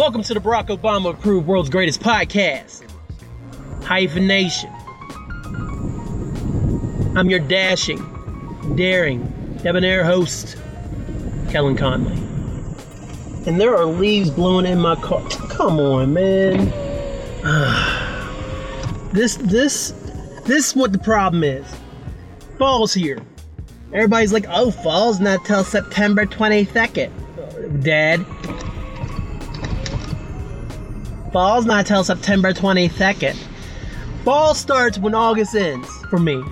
Welcome to the Barack Obama approved world's greatest podcast, Hyphenation. I'm your dashing, daring, debonair host, Kellen Conley. And there are leaves blowing in my car. Come on, man. This is what the problem is. Fall's here. Everybody's like, oh, fall's not till September 22nd. Dad. Fall's not till September 22nd. Fall starts when August ends, for me.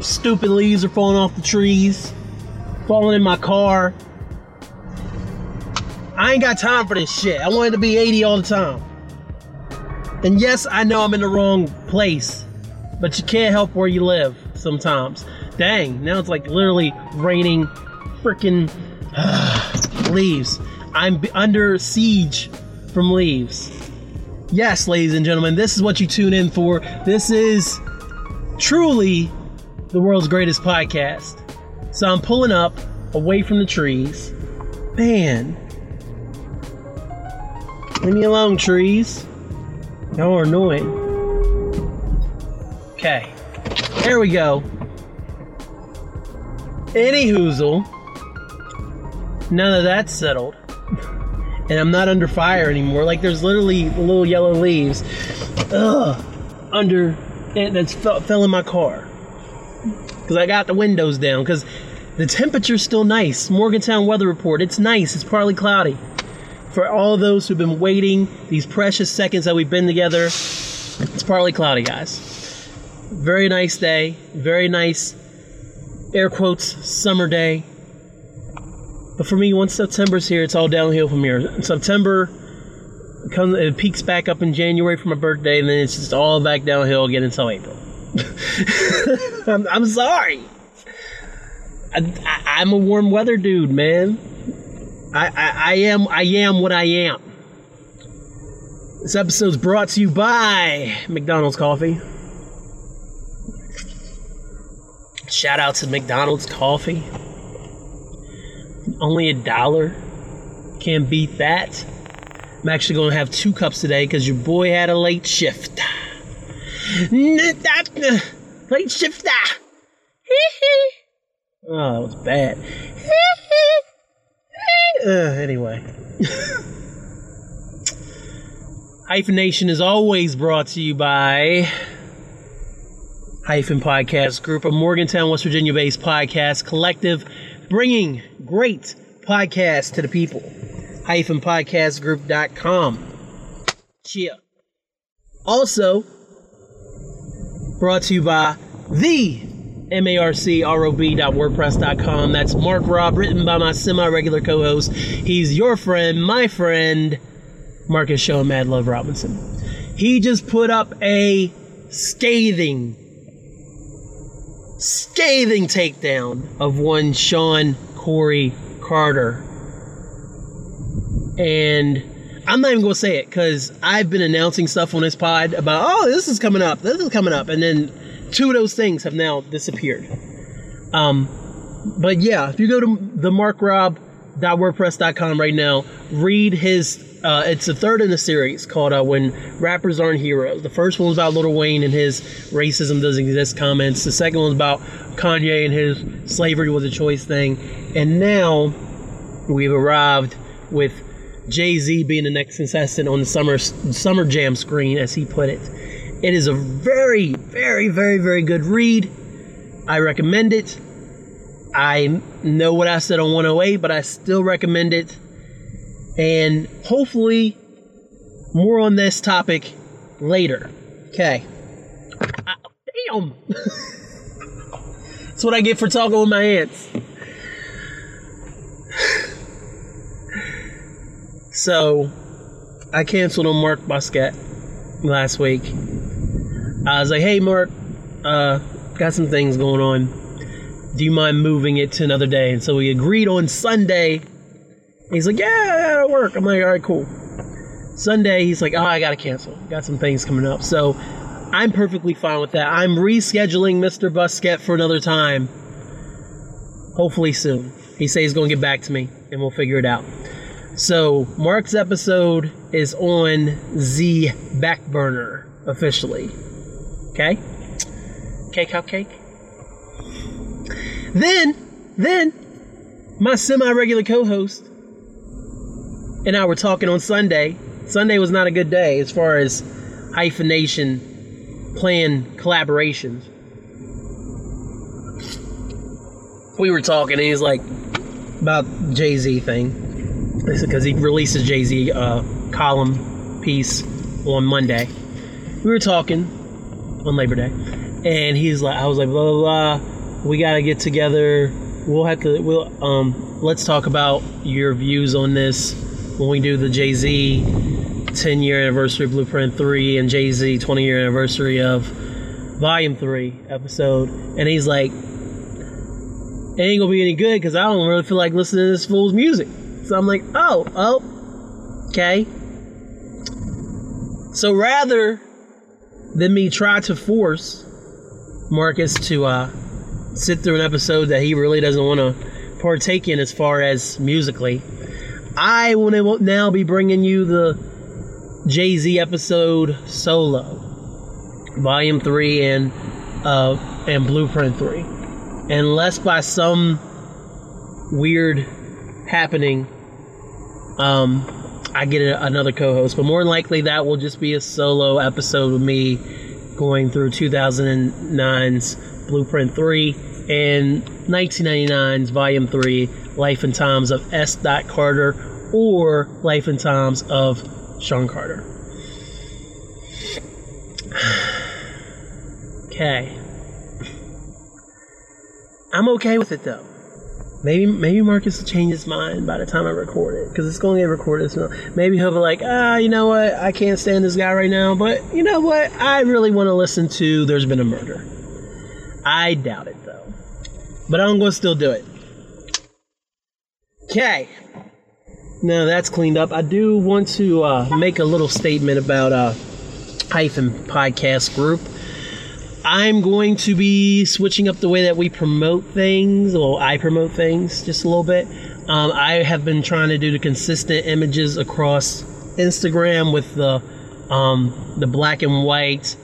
Stupid leaves are falling off the trees, falling in my car. I ain't got time for this shit. I wanted to be 80 all the time. And yes, I know I'm in the wrong place, but you can't help where you live sometimes. Dang, now it's like literally raining freaking leaves. I'm under siege from leaves. Yes, ladies and gentlemen, this is what you tune in for. This is truly the world's greatest podcast. So I'm pulling up away from the trees. Man. Leave me alone, trees. Y'all are annoying. Okay. There we go. Anyhoozle. None of that's settled. And I'm not under fire anymore. Like, there's literally little yellow leaves. And it fell in my car. Because I got the windows down. Because the temperature's still nice. Morgantown weather report. It's nice. It's partly cloudy. For all those who've been waiting, these precious seconds that we've been together, it's partly cloudy, guys. Very nice day. Very nice, air quotes, summer day. But for me, once September's here, it's all downhill from here. September comes, it peaks back up in January for my birthday, and then it's just all back downhill again until April. I'm sorry. I'm a warm weather dude, man. I am what I am. This episode's brought to you by McDonald's Coffee. Shout out to McDonald's Coffee. Only $1. Can't beat that. I'm actually going to have 2 cups today because your boy had a late shift. Late shift. Oh, that was bad. Anyway. Hyphenation is always brought to you by Hyphen Podcast Group, a Morgantown, West Virginia-based podcast collective bringing great podcasts to the people. Hyphenpodcastgroup.com. Cheer. Also brought to you by the marcrob.wordpress.com. That's Mark Rob, written by my semi-regular co-host. He's your friend, my friend, Marcus Show and Mad Love Robinson. He just put up a scathing takedown of one Sean Corey Carter. And I'm not even going to say it because I've been announcing stuff on this pod about, oh, this is coming up. And then 2 of those things have now disappeared. But yeah, if you go to the markrob.wordpress.com right now, read his, it's the 3rd in the series called When Rappers Aren't Heroes. The first one was about Lil Wayne and his racism doesn't exist comments. The second one was about Kanye and his slavery was a choice thing. And now we've arrived with Jay-Z being the next contestant on the summer jam screen, as he put it. It is a very, very, very, very good read. I recommend it. I know what I said on 108, but I still recommend it. And hopefully more on this topic later. Okay. Damn. That's what I get for talking with my aunts. So, I canceled on Mark Muscat last week. I was like, hey Mark, got some things going on. Do you mind moving it to another day? And so we agreed on Sunday. He's like, yeah, that'll work. I'm like, alright, cool. Sunday, he's like, oh, I gotta cancel. Got some things coming up. So, I'm perfectly fine with that. I'm rescheduling Mr. Muscat for another time. Hopefully soon. He says he's gonna get back to me, and we'll figure it out. So Mark's episode is on the back burner officially. Okay? Cake, cupcake. Then my semi-regular co-host and I were talking on Sunday. Sunday was not a good day as far as Hyphenation plan collaborations. We were talking and he's like about Jay-Z thing because he releases Jay-Z column piece on Monday. We were talking on Labor Day and he's like, I was like, blah blah blah, we gotta get together, we'll let's talk about your views on this when we do the Jay-Z 10 year anniversary Blueprint 3 and Jay-Z 20 year anniversary of Volume 3 episode. And he's like, it ain't gonna be any good because I don't really feel like listening to this fool's music. So I'm like, oh, okay. So rather than me try to force Marcus to sit through an episode that he really doesn't want to partake in as far as musically, I will now be bringing you the Jay-Z episode solo, Volume 3 and Blueprint 3. Unless by some weird happening, I get another co-host. But more than likely, that will just be a solo episode with me going through 2009's Blueprint 3 and 1999's Volume 3, Life and Times of S. Carter or Life and Times of Sean Carter. Okay. I'm okay with it though. Maybe Marcus will change his mind by the time I record it, because it's going to get recorded. So maybe he'll be like, you know what? I can't stand this guy right now, but you know what? I really want to listen to There's Been a Murder. I doubt it though, but I'm going to still do it. Okay. Now that's cleaned up. I do want to make a little statement about Hyphen Podcast Group. I'm going to be switching up the way that we promote things. Well, I promote things just a little bit. I have been trying to do the consistent images across Instagram with the black and white,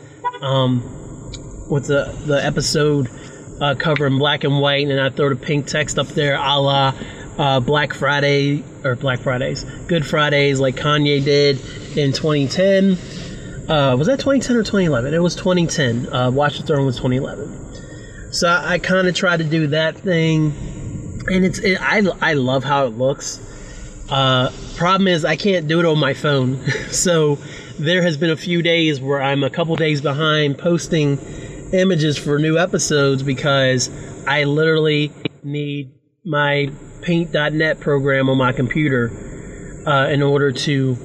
with the episode cover in black and white, and I throw the pink text up there, a la Good Fridays, like Kanye did in 2010. Was that 2010 or 2011? It was 2010. Watch the Throne was 2011. So I kind of try to do that thing, and I love how it looks. Problem is I can't do it on my phone, so there has been a few days where I'm a couple days behind posting images for new episodes because I literally need my Paint.net program on my computer in order to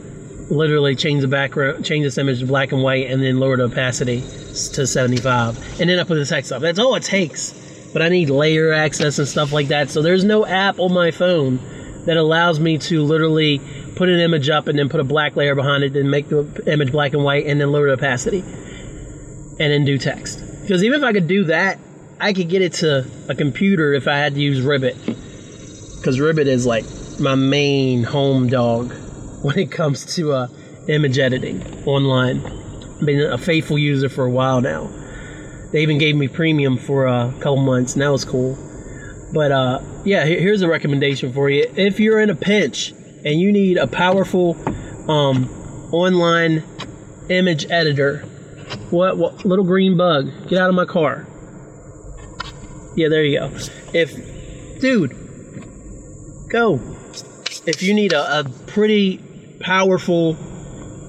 literally change the background, change this image to black and white, and then lower the opacity to 75. And then I put the text up. That's all it takes. But I need layer access and stuff like that. So there's no app on my phone that allows me to literally put an image up and then put a black layer behind it, then make the image black and white, and then lower the opacity. And then do text. Because even if I could do that, I could get it to a computer if I had to use Ribbet. Because Ribbet is like my main home dog when it comes to image editing online. I've been a faithful user for a while now. They even gave me premium for a couple months, and that was cool. But yeah, here's a recommendation for you. If you're in a pinch and you need a powerful online image editor, what little green bug, get out of my car. Yeah, there you go. If you need a pretty powerful,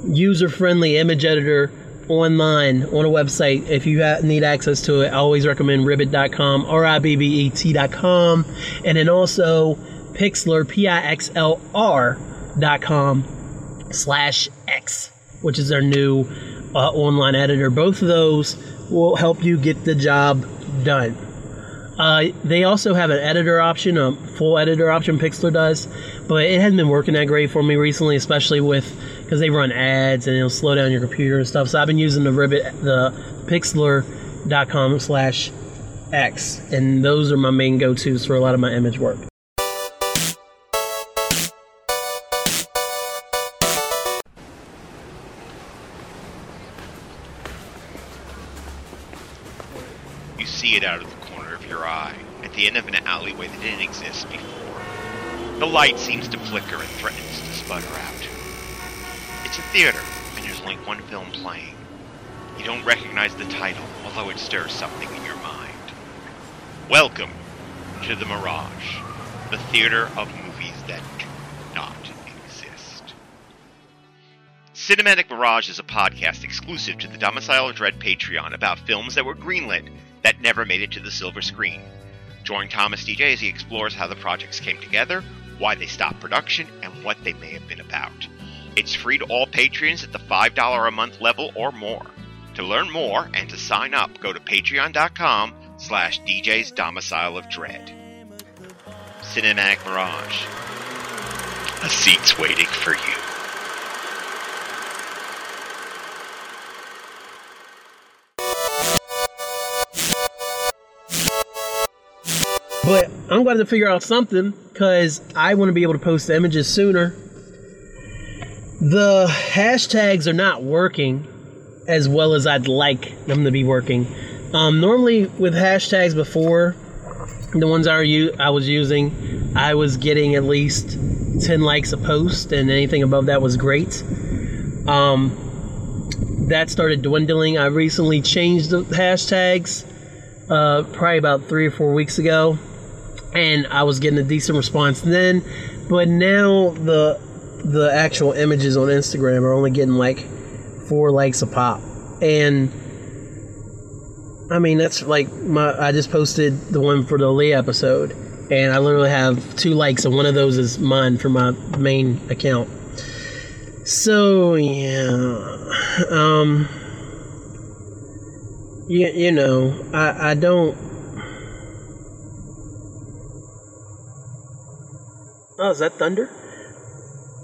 user-friendly image editor online on a website, if you need access to it, I always recommend Ribbet.com, Ribbet.com, and then also Pixlr, Pixlr.com/X, which is their new online editor. Both of those will help you get the job done. They also have an editor option, a full editor option, Pixlr does, but it hasn't been working that great for me recently, especially because they run ads and it'll slow down your computer and stuff. So I've been using the Pixlr.com/X, and those are my main go-tos for a lot of my image work. see it out of the corner of your eye, at the end of an alleyway that didn't exist before. The light seems to flicker and threatens to sputter out. It's a theater, and there's only one film playing. You don't recognize the title, although it stirs something in your mind. Welcome to the Mirage, the theater of movies that do not exist. Cinematic Mirage is a podcast exclusive to the Domicile of Dread Patreon about films that were greenlit that never made it to the silver screen. Join Thomas DJ as he explores how the projects came together, why they stopped production, and what they may have been about. It's free to all patrons at the $5 a month level or more. To learn more and to sign up, go to patreon.com/DJ's Domicile of Dread. Cinematic Mirage. A seat's waiting for you. But I'm going to figure out something, because I want to be able to post the images sooner. The hashtags are not working as well as I'd like them to be working. Normally, with hashtags before, the ones I was using, I was getting at least 10 likes a post, and anything above that was great. That started dwindling. I recently changed the hashtags probably about 3 or 4 weeks ago, and I was getting a decent response then. But now the actual images on Instagram are only getting like 4 likes a pop, and I mean that's like I just posted the one for the Lee episode, and I literally have 2 likes, and one of those is mine for my main account. So yeah, you know, I don't. Oh, is that thunder?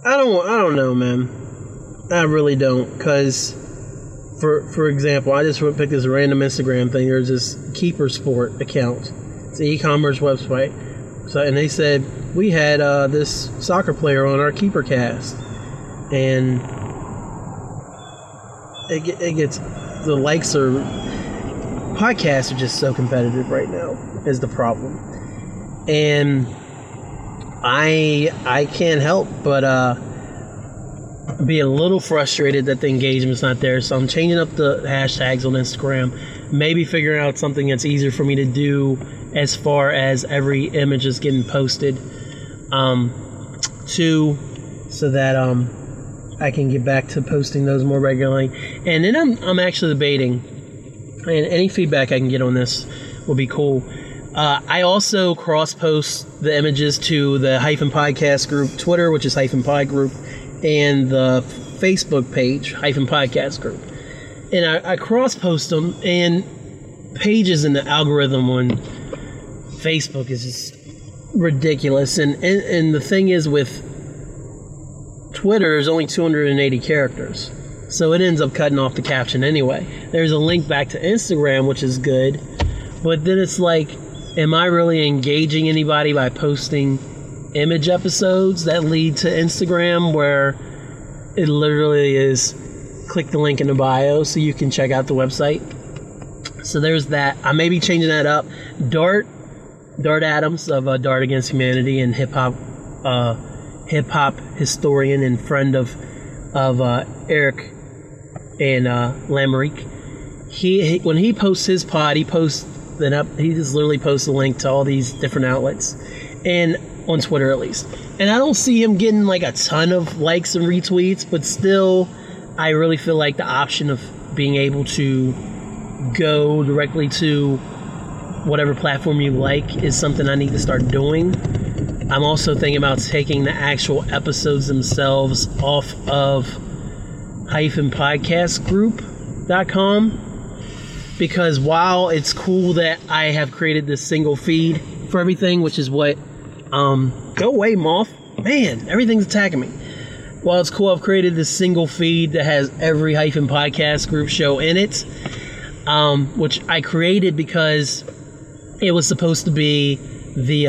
I don't know, man. I really don't, because, for example, I just picked this random Instagram thing. There's this KeeperSport account. It's an e-commerce website. So, and they said, we had this soccer player on our KeeperCast. And it gets, the likes are, podcasts are just so competitive right now, is the problem. And I can't help but be a little frustrated that the engagement's not there, so I'm changing up the hashtags on Instagram, maybe figuring out something that's easier for me to do as far as every image is getting posted, too, so that I can get back to posting those more regularly. And then I'm actually debating, and any feedback I can get on this will be cool. I also cross-post the images to the Hyphen Podcast Group Twitter, which is Hyphen Pod Group, and the Facebook page, Hyphen Podcast Group. And I cross-post them, and pages in the algorithm on Facebook is just ridiculous. And the thing is, with Twitter, is only 280 characters. So it ends up cutting off the caption anyway. There's a link back to Instagram, which is good, but then it's like, am I really engaging anybody by posting image episodes that lead to Instagram, where it literally is click the link in the bio so you can check out the website? So there's that. I may be changing that up. Dart Adams of Dart Against Humanity and hip hop historian and friend of Eric and Lamarique. He when he posts his pod, he posts. Then he just literally posts a link to all these different outlets, and on Twitter at least. And I don't see him getting like a ton of likes and retweets, but still, I really feel like the option of being able to go directly to whatever platform you like is something I need to start doing. I'm also thinking about taking the actual episodes themselves off of hyphenpodcastgroup.com. Because while it's cool that I have created this single feed for everything, which is what, go away, moth. Man, everything's attacking me. While it's cool I've created this single feed that has every Hyphen Podcast Group show in it, which I created because it was supposed to be the,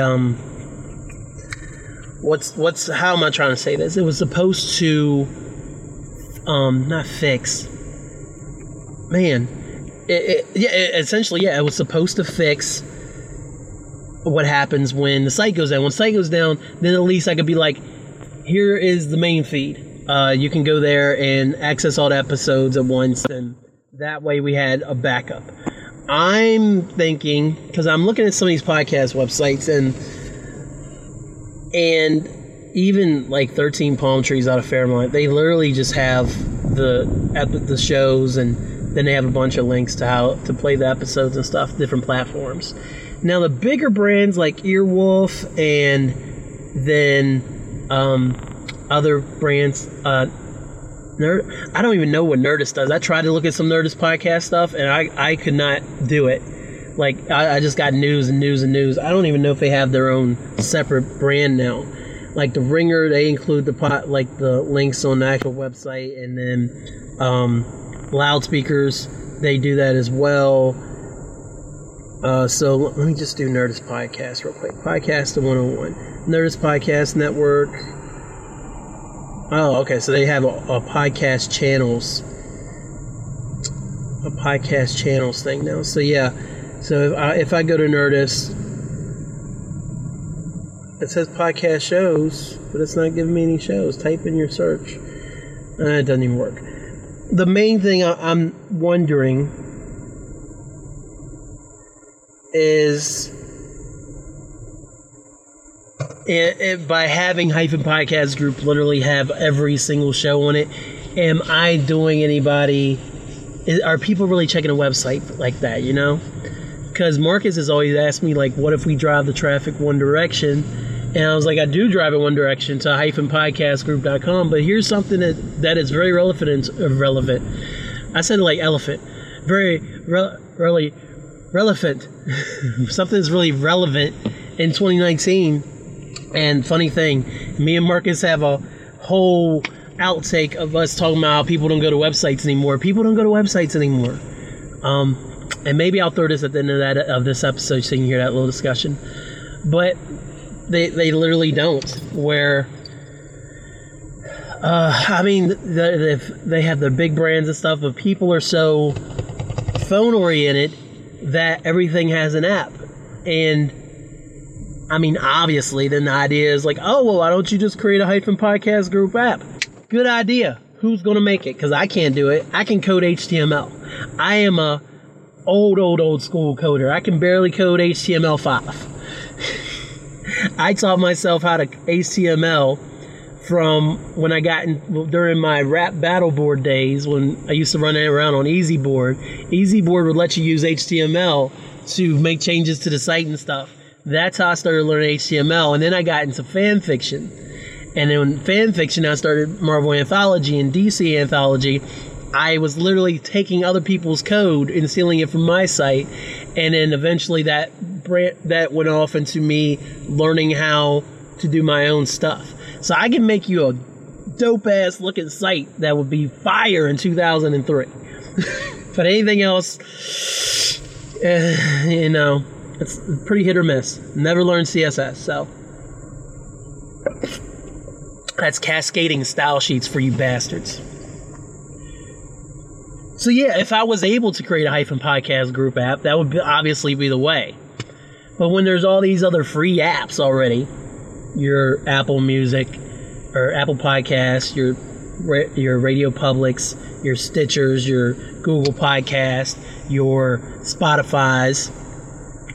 how am I trying to say this? It was supposed to, not fix. Man. It was supposed to fix what happens when the site goes down. When the site goes down, then at least I could be like, here is the main feed. You can go there and access all the episodes at once, and that way we had a backup. I'm thinking, because I'm looking at some of these podcast websites, and even like 13 Palm Trees out of Fairmont, they literally just have the shows, and then they have a bunch of links to how to play the episodes and stuff, different platforms. Now the bigger brands like Earwolf and then other brands, I don't even know what Nerdist does. I tried to look at some Nerdist podcast stuff, and I could not do it. Like, I just got news. I don't even know if they have their own separate brand now. Like The Ringer, they include the links on the actual website, and then Loudspeakers, they do that as well. So let me just do Nerdist Podcast real quick. Podcast 101. Nerdist Podcast Network. Oh, okay. So they have a podcast channels thing now. So yeah. So if I go to Nerdist, it says podcast shows, but it's not giving me any shows. Type in your search. It doesn't even work. The main thing I'm wondering is by having Hyphen Podcast Group literally have every single show on it, am I doing anybody... Are people really checking a website like that, you know? Because Marcus has always asked me, like, what if we drive the traffic one direction? And I was like, I do drive it one direction to hyphenpodcastgroup.com, but here's something that is very relevant. I said it like elephant. Very, really relevant. Something that's really relevant in 2019. And funny thing, me and Marcus have a whole... outtake of us talking about how people don't go to websites anymore. And maybe I'll throw this at the end of this episode so you can hear that little discussion. But they literally don't. Where they have their big brands and stuff, but people are so phone oriented that everything has an app. And I mean, obviously then the idea is like, oh well, why don't you just create a Hyphen Podcast Group app? Good idea. Who's going to make it? Because I can't do it. I can code HTML. I am a old school coder. I can barely code HTML5. I taught myself how to HTML from when I got during my rap battle board days when I used to run around on Easy Board. Easy Board would let you use HTML to make changes to the site and stuff. That's how I started learning HTML. And then I got into fan fiction. And then in fan fiction, I started Marvel Anthology and DC Anthology. I was literally taking other people's code and stealing it from my site. And then eventually that went off into me learning how to do my own stuff. So I can make you a dope-ass looking site that would be fire in 2003. But anything else, you know, it's pretty hit or miss. Never learned CSS, so... That's cascading style sheets for you bastards. So yeah, if I was able to create a Hyphen Podcast Group app, that would obviously be the way. But when there's all these other free apps already, your Apple Music or Apple Podcasts, your Radio Publics, your Stitchers, your Google Podcast, your Spotify's,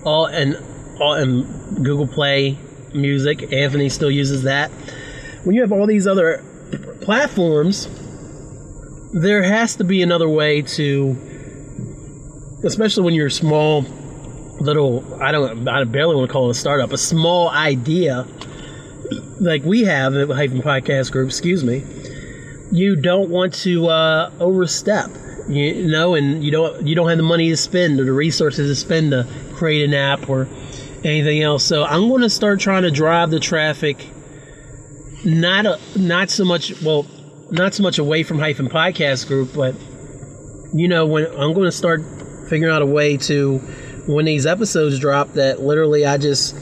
all and Google Play Music. Anthony still uses that. When you have all these other platforms, there has to be another way to, especially when you're a small little, I barely want to call it a startup, a small idea like we have at Hyphen Podcast Group, you don't want to overstep, you know, and you don't have the money to spend or the resources to spend to create an app or anything else. So I'm going to start trying to drive the traffic not so much away from Hyphen Podcast Group, but you know, when I'm going to start figuring out a way to, when these episodes drop, that literally I just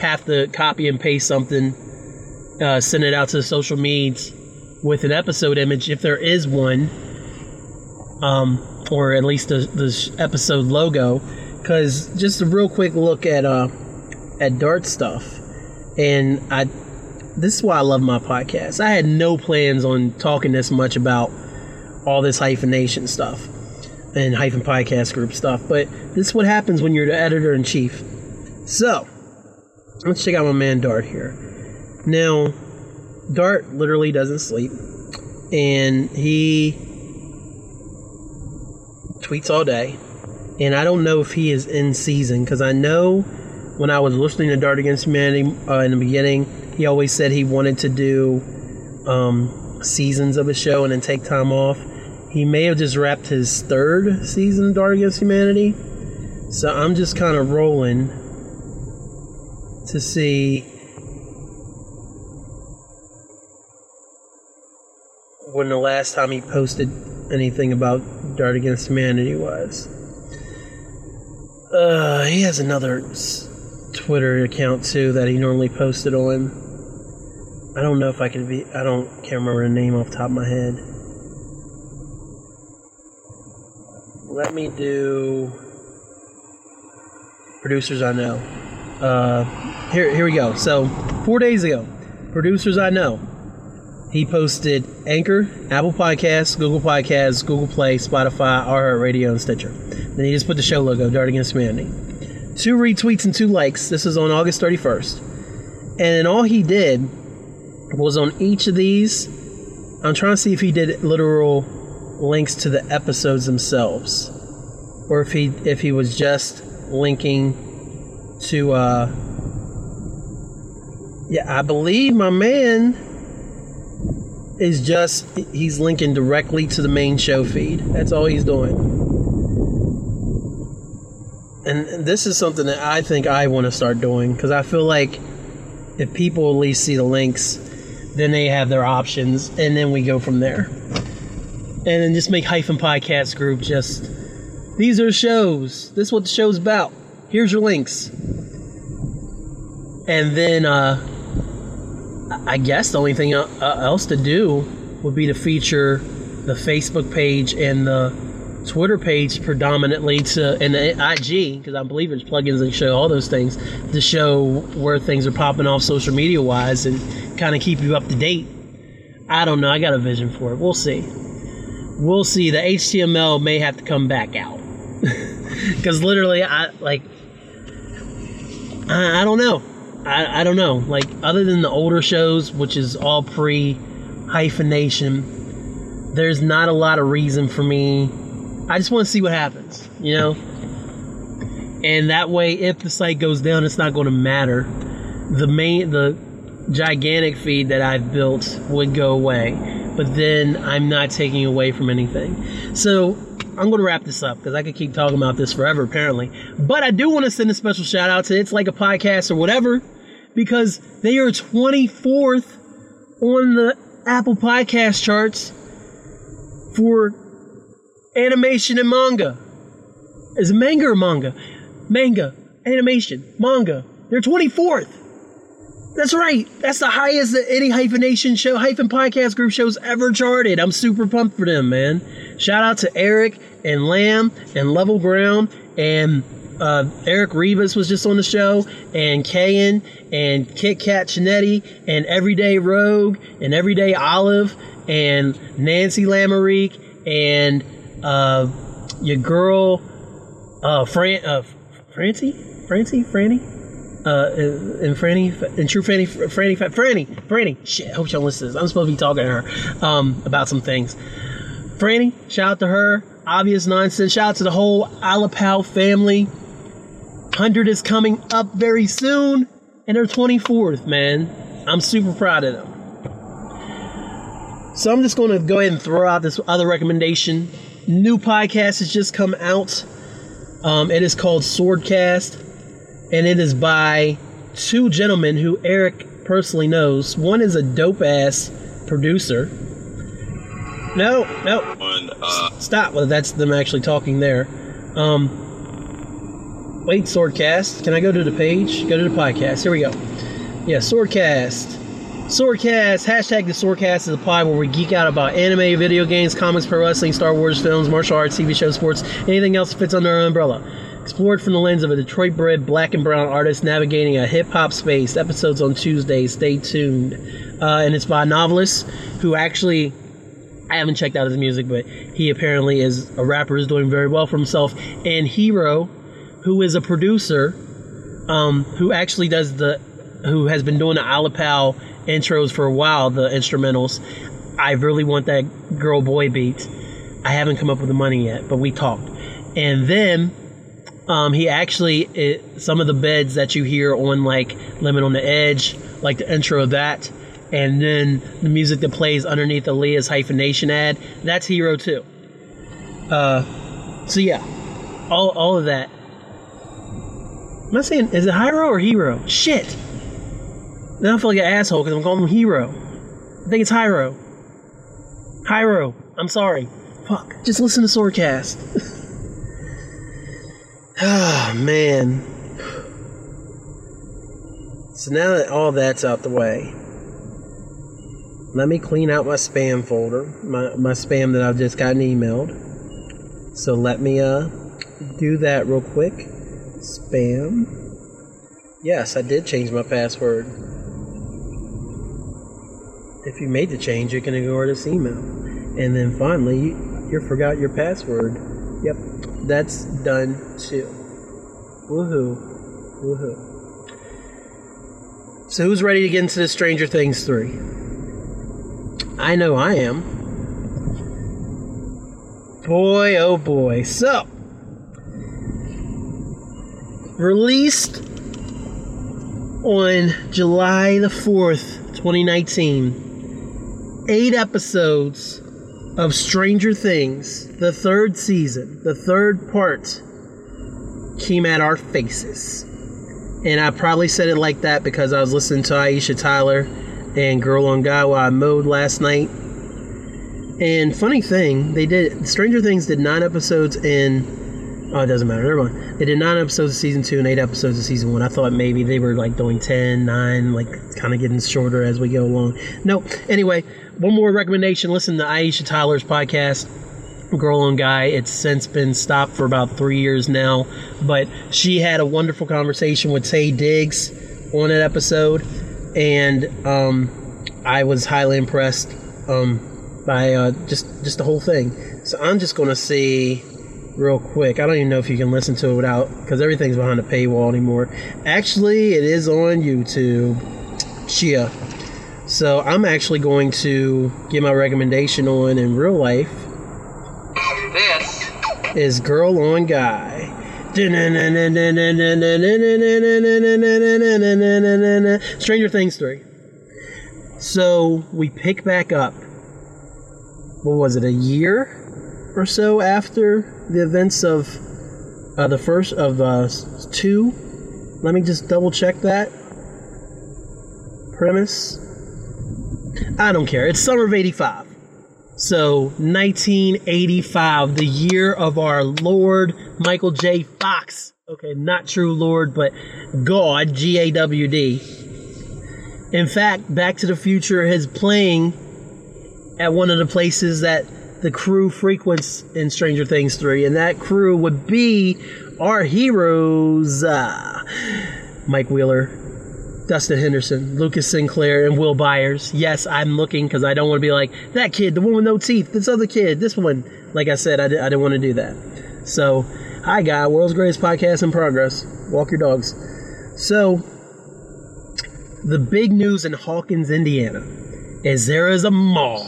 have to copy and paste something, send it out to the social medias with an episode image if there is one, or at least the episode logo, because just a real quick look at Dart stuff, and this is why I love my podcast. I had no plans on talking this much about all this hyphenation stuff and hyphen podcast group stuff, but this is what happens when you're the editor-in-chief. So let's check out my man Dart here. Now, Dart literally doesn't sleep, and he tweets all day, and I don't know if he is in season, because I know when I was listening to Dart Against Humanity in the beginning, he always said he wanted to do seasons of a show and then take time off. He may have just wrapped his third season of Dart Against Humanity, so I'm just kind of rolling to see when the last time he posted anything about Dart Against Humanity was. He has another Twitter account too that he normally posted on. I don't know if I could be. Can't remember the name off the top of my head. Let me do Producers I Know. Here we go. So 4 days ago, Producers I Know. He posted Anchor, Apple Podcasts, Google Podcasts, Google Play, Spotify, iHeartRadio, and Stitcher. Then he just put the show logo, Dart Against Humanity. 2 retweets and 2 likes. This is on August 31st. And then all he did was on each of these, I'm trying to see if he did literal links to the episodes themselves, or if he was just linking to, I believe my man is he's linking directly to the main show feed. That's all he's doing. And this is something that I think I want to start doing, because I feel like if people at least see the links, then they have their options, and then we go from there. And then just make Hyphen Podcast Group just, these are shows. This is what the show's about. Here's your links. And then, I guess the only thing else to do would be to feature the Facebook page and the Twitter page predominantly and the IG, because I believe there's plugins that show all those things, to show where things are popping off social media wise and kind of keep you up to date. I don't know. I got a vision for it. We'll see. The HTML may have to come back out, because literally I don't know. I don't know. Like, other than the older shows, which is all pre-hyphenation, there's not a lot of reason for me. I just want to see what happens, you know? And that way, if the site goes down, it's not going to matter. The gigantic feed that I've built would go away, but then I'm not taking away from anything. So I'm going to wrap this up, because I could keep talking about this forever, apparently. But I do want to send a special shout out to It's Like a Podcast or whatever, because they are 24th on the Apple Podcast charts for animation and manga. Is it manga or manga? Manga, animation, manga. They're 24th. That's right. That's the highest that any hyphenation show, hyphen podcast group show's ever charted. I'm super pumped for them, man. Shout out to Eric and Lamb and Level Ground and Eric Rivas was just on the show, and Kayan and Kit Kat Chinetti and Everyday Rogue and Everyday Olive and Nancy Lamarique and your girl Franny. And Franny, and true Franny. Shit, I hope y'all listen to this. I'm supposed to be talking to her about some things. Franny, shout out to her. Obvious Nonsense. Shout out to the whole Alapal family. 100 is coming up very soon, and they're 24th, man. I'm super proud of them. So I'm just going to go ahead and throw out this other recommendation. New podcast has just come out. It is called Swordcast. And it is by 2 gentlemen who Eric personally knows. One is a dope-ass producer. No. Stop. Well, that's them actually talking there. Wait, Swordcast. Can I go to the page? Go to the podcast. Here we go. Yeah, Swordcast. Swordcast, hashtag the Swordcast is a pod where we geek out about anime, video games, comics, pro wrestling, Star Wars films, martial arts, TV shows, sports, anything else that fits under our umbrella. Explored from the lens of a Detroit-bred black and brown artist navigating a hip-hop space. Episodes on Tuesdays. Stay tuned. And it's by a novelist who actually, I haven't checked out his music, but he apparently is a rapper who's doing very well for himself. And Hiro, who is a producer, who actually does the, who has been doing the Alapal intros for a while, the instrumentals. I really want that girl boy beat. I haven't come up with the money yet, but we talked. And then he actually, some of the beds that you hear on like Lemon on the Edge, like the intro of that, and then the music that plays underneath Aaliyah's Hyphenation ad, that's Hiro too. So yeah, all of that. Am I saying, is it Hiro or Hiro? Shit. Now I feel like an asshole because I'm calling him Hiro. I think it's Hiro. Hiro. I'm sorry. Fuck. Just listen to Swordcast. Ah, oh, man. So now that all that's out the way, let me clean out my spam folder, my spam that I've just gotten emailed. So let me do that real quick. Spam. Yes, I did change my password. If you made the change, you can ignore this email. And then finally, you forgot your password. Yep, that's done too. Woohoo. Woohoo. So who's ready to get into the Stranger Things 3? I know I am. Boy, oh boy. So, released on July the 4th, 2019, 8 episodes of Stranger Things, the third season, the third part, came at our faces. And I probably said it like that because I was listening to Aisha Tyler and Girl on Guy while I mowed last night. And funny thing, they did, Stranger Things did 9 episodes in, oh, it doesn't matter, never mind. They did 9 episodes of season 2 and 8 episodes of season 1. I thought maybe they were like doing 10, 9, like kind of getting shorter as we go along. Nope. Anyway, one more recommendation, listen to Aisha Tyler's podcast, Girl on Guy. It's since been stopped for about 3 years now, but she had a wonderful conversation with Tay Diggs on an episode, and I was highly impressed by just the whole thing. So I'm just going to see real quick. I don't even know if you can listen to it without, because everything's behind a paywall anymore. Actually, it is on YouTube. Chia. So I'm actually going to get my recommendation on in real life. This is Girl on Guy. Stranger Things 3. So we pick back up, what was it, a year or so after the events of the first of 2? Let me just double check that premise. I don't care. It's summer of 85. So 1985, the year of our Lord Michael J. Fox. Okay, not true Lord, but God, G-A-W-D. In fact, Back to the Future is playing at one of the places that the crew frequents in Stranger Things 3, and that crew would be our heroes, Mike Wheeler, Dustin Henderson, Lucas Sinclair, and Will Byers. Yes, I'm looking because I don't want to be like, that kid, the one with no teeth, this other kid, this one. Like I said, I didn't want to do that. So, hi, guy. World's Greatest Podcast in Progress. Walk your dogs. So, the big news in Hawkins, Indiana, is there is a mall.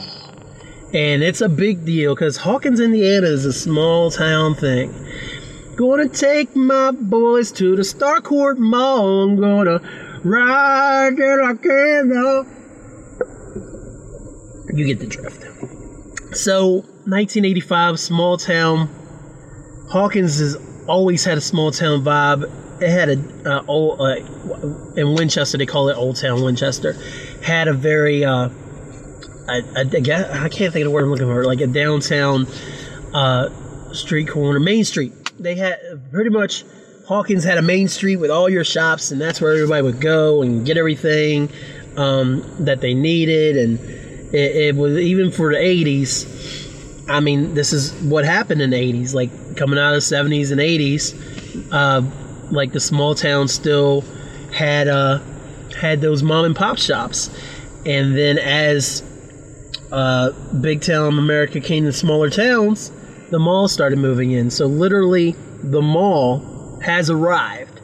And it's a big deal because Hawkins, Indiana is a small town thing. Gonna take my boys to the Starcourt Mall. I'm gonna ride till I can't help. You get the drift. So, 1985, small town. Hawkins has always had a small town vibe. It had a old in Winchester, they call it Old Town Winchester. Had a very I guess I can't think of the word I'm looking for. Like a downtown street corner, Main Street. They had pretty much. Hawkins had a main street with all your shops, and that's where everybody would go and get everything. that they needed, and it was even for the 80s. I mean, this is what happened in the 80s, like coming out of the 70s and 80s, like the small town still had those mom and pop shops. And then as big town America came to smaller towns, the mall started moving in. So literally, the mall has arrived.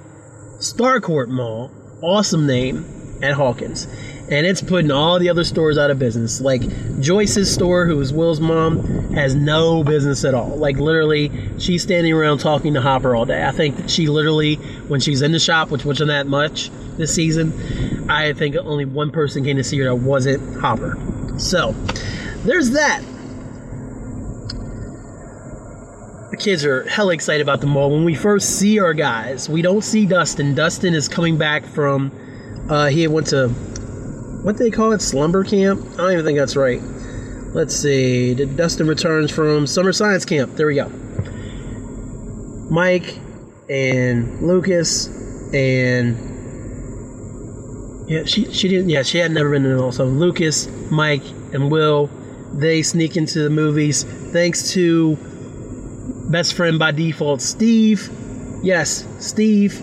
Starcourt Mall, awesome name, at Hawkins. And it's putting all the other stores out of business. Like, Joyce's store, who is Will's mom, has no business at all. Like, literally, she's standing around talking to Hopper all day. I think that she literally, when she's in the shop, which wasn't that much this season, I think only one person came to see her that wasn't Hopper. So, there's that. The kids are hella excited about the mall. When we first see our guys, we don't see Dustin. Dustin is coming back from, he went to, what do they call it? Slumber camp? I don't even think that's right. Let's see. Dustin returns from summer science camp. There we go. Mike and Lucas and, yeah, she didn't, yeah, she had never been in the mall. So Lucas, Mike, and Will, they sneak into the movies thanks to best friend by default, Steve. Yes, Steve.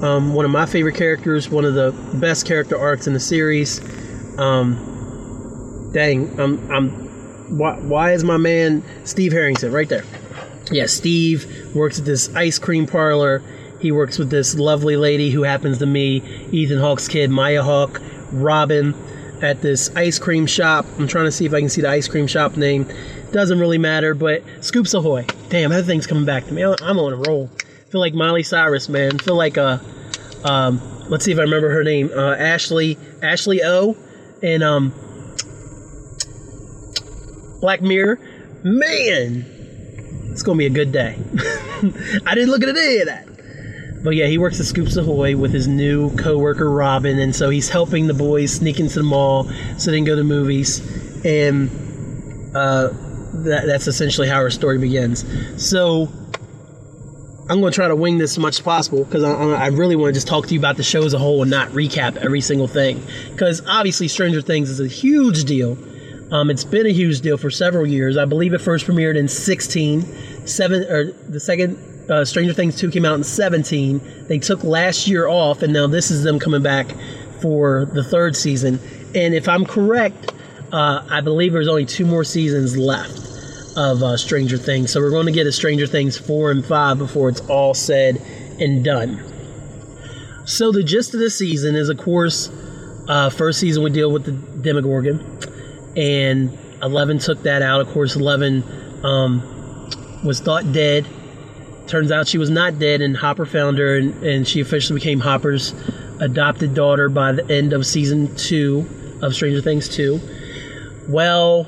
One of my favorite characters, one of the best character arcs in the series. Why is my man Steve Harrington right there? Yeah, Steve works at this ice cream parlor. He works with this lovely lady who happens to be Ethan Hawke's kid, Maya Hawke, Robin, at this ice cream shop. I'm trying to see if I can see the ice cream shop name. Doesn't really matter, but Scoops Ahoy. Damn, that thing's coming back to me. I'm on a roll. I feel like Miley Cyrus, man. I feel like, let's see if I remember her name. Ashley O. And Black Mirror. Man, it's going to be a good day. I didn't look at any of that. But yeah, he works at Scoops Ahoy with his new coworker Robin, and so he's helping the boys sneak into the mall so they can go to movies, and that's essentially how our story begins. So I'm going to try to wing this as much as possible because I really want to just talk to you about the show as a whole and not recap every single thing, because obviously Stranger Things is a huge deal. It's been a huge deal for several years. I believe it first premiered in 16, Stranger Things 2 came out in 17. They took last year off, and now this is them coming back for the third season. And if I'm correct, I believe there's only two more seasons left of Stranger Things. So we're going to get a Stranger Things 4 and 5 before it's all said and done. So the gist of this season is, of course, first season we deal with the Demogorgon, and Eleven took that out. Of course, Eleven was thought dead. Turns out she was not dead, and Hopper found her, and she officially became Hopper's adopted daughter by the end of season 2 of Stranger Things 2. Well,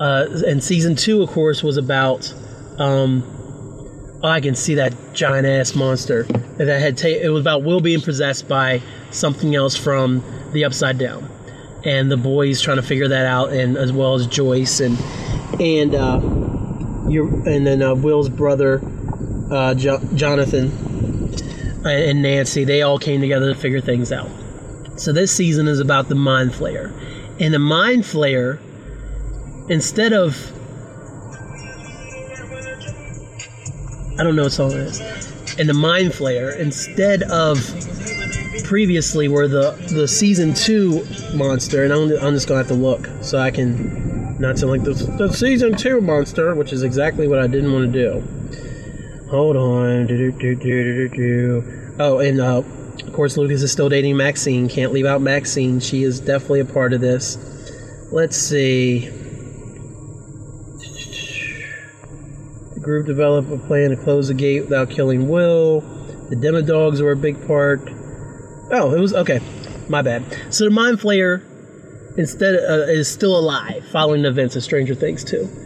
and season 2, of course, was about, I can see that giant ass monster that had it was about Will being possessed by something else from the Upside Down, and the boys trying to figure that out, and as well as Joyce and then Will's brother. Jonathan and Nancy, they all came together to figure things out. So this season is about the Mind Flayer. And the Mind Flayer, instead of, I don't know what song it is. And the Mind Flayer, instead of previously were the season 2 monster, and I'm just going to have to look so I can not sound like the season 2 monster, which is exactly what I didn't want to do. Hold on. Oh, and of course, Lucas is still dating Maxine. Can't leave out Maxine. She is definitely a part of this. Let's see. The group developed a plan to close the gate without killing Will. The Demodogs were a big part. Oh, it was okay. My bad. So the Mind Flayer is still alive following the events of Stranger Things 2.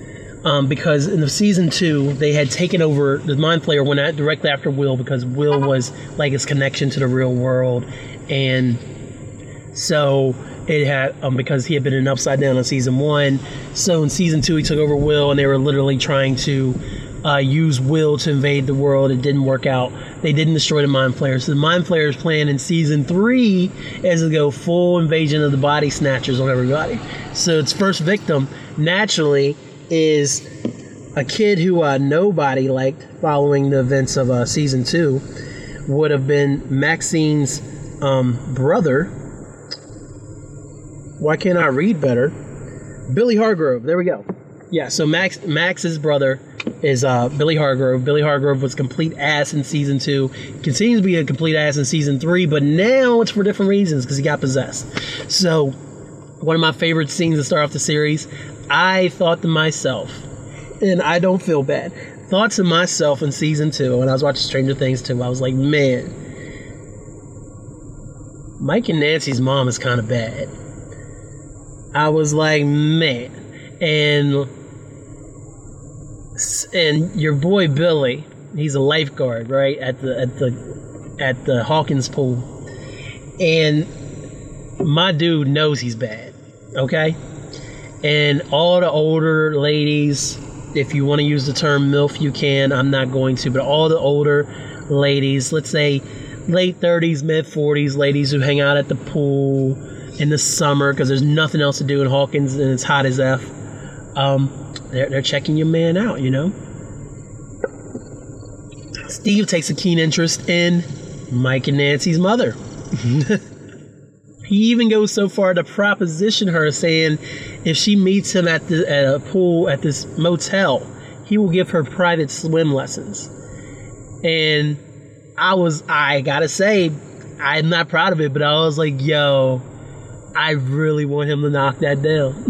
Because in the season 2, they had taken over the Mind Flayer went out directly after Will, because Will was like his connection to the real world, and so it had because he had been an Upside Down in season 1. So in season 2, he took over Will, and they were literally trying to use will to invade the world. It didn't work out. They didn't destroy the Mind Flayers. So the Mind Flayers' plan in Season 3 is to go full invasion of the Body Snatchers on everybody. So its first victim, naturally, is a kid who nobody liked following the events of Season 2. Would have been Maxine's brother. Why can't I read better? Billy Hargrove. There we go. Yeah, so Max's brother is Billy Hargrove. Billy Hargrove was a complete ass in Season 2. Continues to be a complete ass in Season 3, but now it's for different reasons because he got possessed. So, one of my favorite scenes to start off the series, I thought to myself, and I don't feel bad, thought to myself in Season 2, when I was watching Stranger Things 2, I was like, man, Mike and Nancy's mom is kind of bad. I was like, man. And your boy Billy, he's a lifeguard, right, at the Hawkins pool, and my dude knows he's bad, okay? And all the older ladies, if you want to use the term MILF, you can. I'm not going to, but all the older ladies, let's say late 30s, mid 40s, ladies who hang out at the pool in the summer because there's nothing else to do in Hawkins and it's hot as F. They're checking your man out, you know? Steve takes a keen interest in Mike and Nancy's mother. He even goes so far to proposition her, saying if she meets him at a pool at this motel, he will give her private swim lessons. And I gotta say, I'm not proud of it, but I was like, yo, I really want him to knock that down.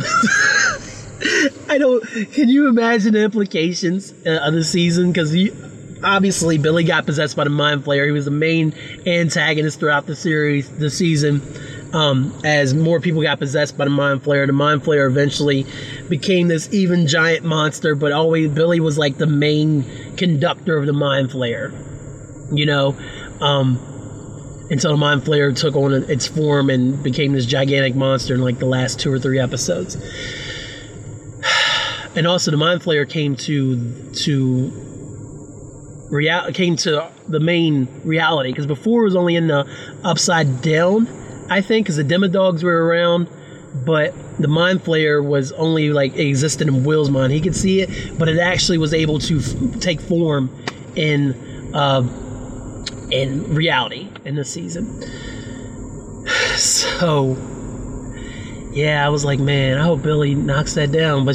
Can you imagine the implications of the season? Because obviously Billy got possessed by the Mind Flayer. He was the main antagonist throughout the series, the season. As more people got possessed by the Mind Flayer eventually became this even giant monster. But always Billy was like the main conductor of the Mind Flayer, you know, until the Mind Flayer took on its form and became this gigantic monster in like the last 2 or 3 episodes. And also, the Mind Flayer came to the main reality, because before it was only in the Upside Down, I think, because the Demodogs were around, but the Mind Flayer was only like existed in Will's mind. He could see it, but it actually was able to take form in reality in this season. So. Yeah, I was like, man, I hope Billy knocks that down. But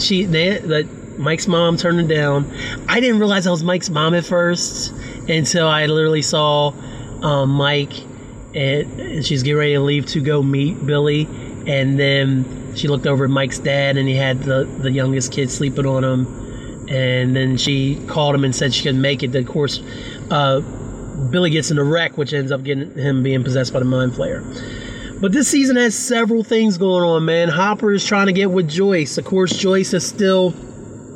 Mike's mom turned it down. I didn't realize I was Mike's mom at first until I literally saw Mike, and she's getting ready to leave to go meet Billy. And then she looked over at Mike's dad, and he had the youngest kid sleeping on him. And then she called him and said she couldn't make it. Then, of course, Billy gets in a wreck, which ends up getting him being possessed by the Mind Flayer. But this season has several things going on, man. Hopper is trying to get with Joyce. Of course, Joyce is still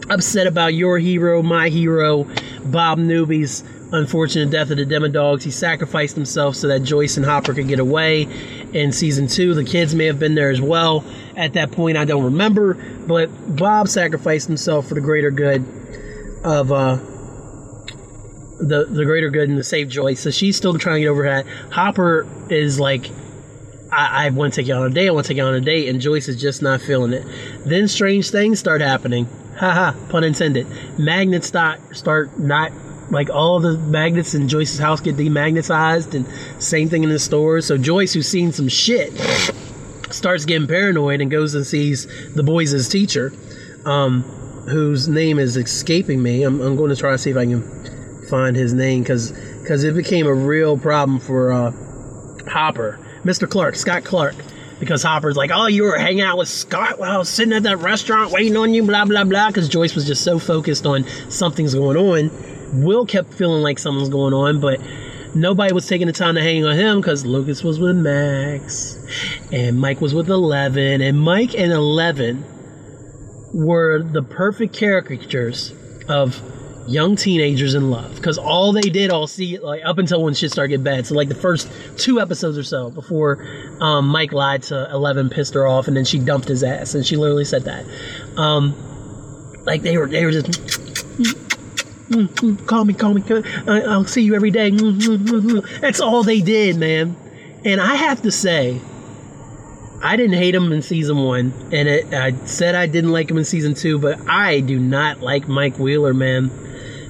upset about your hero, my hero, Bob Newby's unfortunate death of the Demodogs. He sacrificed himself so that Joyce and Hopper could get away in Season 2. The kids may have been there as well. At that point, I don't remember. But Bob sacrificed himself for the greater good of... the greater good and to save Joyce. So she's still trying to get over that. Hopper is like... I want to take you on a date. And Joyce is just not feeling it. Then strange things start happening. Haha, pun intended. Magnets start not... Like, all the magnets in Joyce's house get demagnetized. And same thing in the stores. So Joyce, who's seen some shit, starts getting paranoid and goes and sees the boys' teacher, whose name is escaping me. I'm going to try to see if I can find his name, because it became a real problem for Hopper. Mr. Clark, Scott Clark, because Hopper's like, oh, you were hanging out with Scott while I was sitting at that restaurant waiting on you, blah, blah, blah, because Joyce was just so focused on something's going on. Will kept feeling like something's going on, but nobody was taking the time to hang on him because Lucas was with Max, and Mike was with Eleven, and Mike and Eleven were the perfect caricatures of young teenagers in love, because all they did all see, like, up until when shit started getting bad. So, like, the first 2 episodes or so before Mike lied to Eleven, pissed her off, and then she dumped his ass, and she literally said that. Like, they were just call me, I'll see you every day. That's all they did, man. And I have to say, I didn't hate him in season one, and I said I didn't like him in season two, but I do not like Mike Wheeler, man.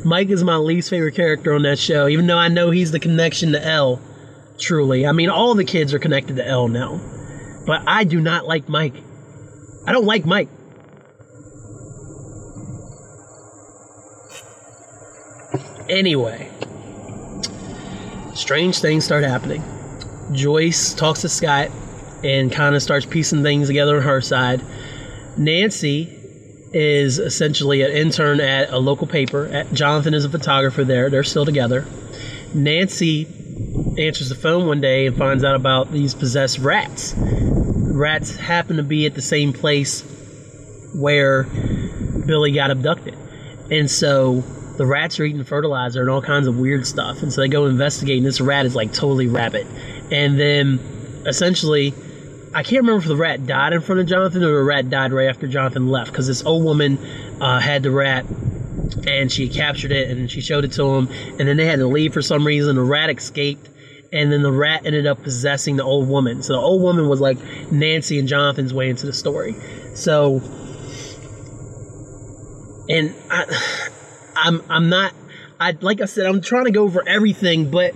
Mike is my least favorite character on that show, even though I know he's the connection to Elle, truly. I mean, all the kids are connected to Elle now, but I do not like Mike. I don't like Mike. Anyway, strange things start happening. Joyce talks to Scott and kind of starts piecing things together on her side. Nancy is essentially an intern at a local paper. Jonathan is a photographer there. They're still together. Nancy answers the phone one day and finds out about these possessed rats. Rats happen to be at the same place where Billy got abducted. And so the rats are eating fertilizer and all kinds of weird stuff. And so they go investigate, and this rat is like totally rabid. And then essentially, I can't remember if the rat died in front of Jonathan or the rat died right after Jonathan left, because this old woman had the rat and she captured it and she showed it to him, and then they had to leave for some reason. The rat escaped, and then the rat ended up possessing the old woman. So the old woman was like Nancy and Jonathan's way into the story. So, and I'm not, like I said, I'm trying to go over everything, but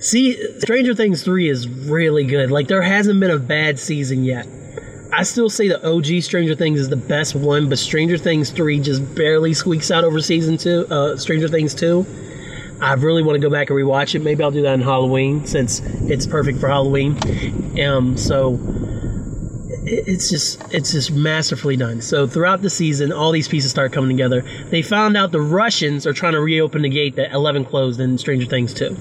see, Stranger Things 3 is really good. Like, there hasn't been a bad season yet. I still say the OG Stranger Things is the best one, but Stranger Things 3 just barely squeaks out over season 2, Stranger Things 2. I really want to go back and rewatch it. Maybe I'll do that on Halloween, since it's perfect for Halloween. So it's just masterfully done. So throughout the season, all these pieces start coming together. They found out the Russians are trying to reopen the gate that Eleven closed in Stranger Things 2.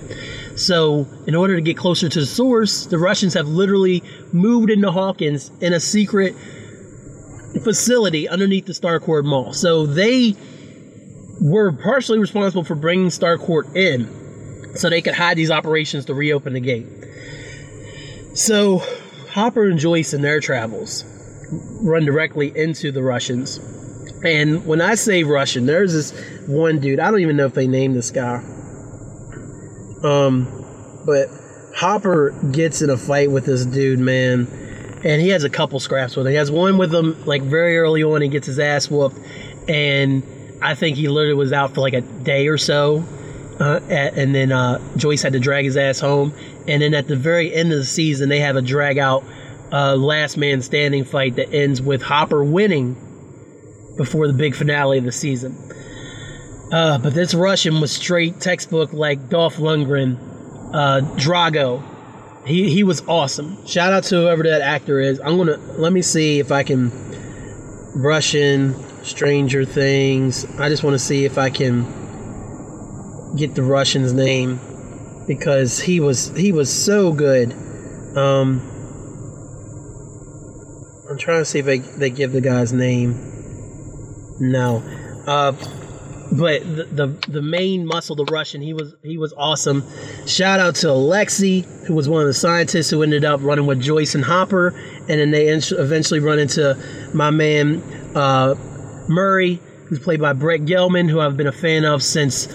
So in order to get closer to the source, the Russians have literally moved into Hawkins in a secret facility underneath the Starcourt Mall. So they were partially responsible for bringing Starcourt in so they could hide these operations to reopen the gate. So Hopper and Joyce in their travels run directly into the Russians. And when I say Russian, there's this one dude, I don't even know if they named this guy. But Hopper gets in a fight with this dude, man, and he has a couple scraps with him. He has one with him like very early on. He gets his ass whooped, and I think he literally was out for like a day or so, and then Joyce had to drag his ass home. And then at the very end of the season, they have a drag out last man standing fight that ends with Hopper winning before the big finale of the season. But this Russian was straight textbook like Dolph Lundgren, Drago. He was awesome. Shout out to whoever that actor is. Let me see if I can. Russian, Stranger Things. I just want to see if I can get the Russian's name, because he was so good. I'm trying to see if they give the guy's name. No. But the main muscle, the Russian, he was awesome. Shout out to Alexei, who was one of the scientists who ended up running with Joyce and Hopper, and then they eventually run into my man Murray, who's played by Brett Gelman, who I've been a fan of since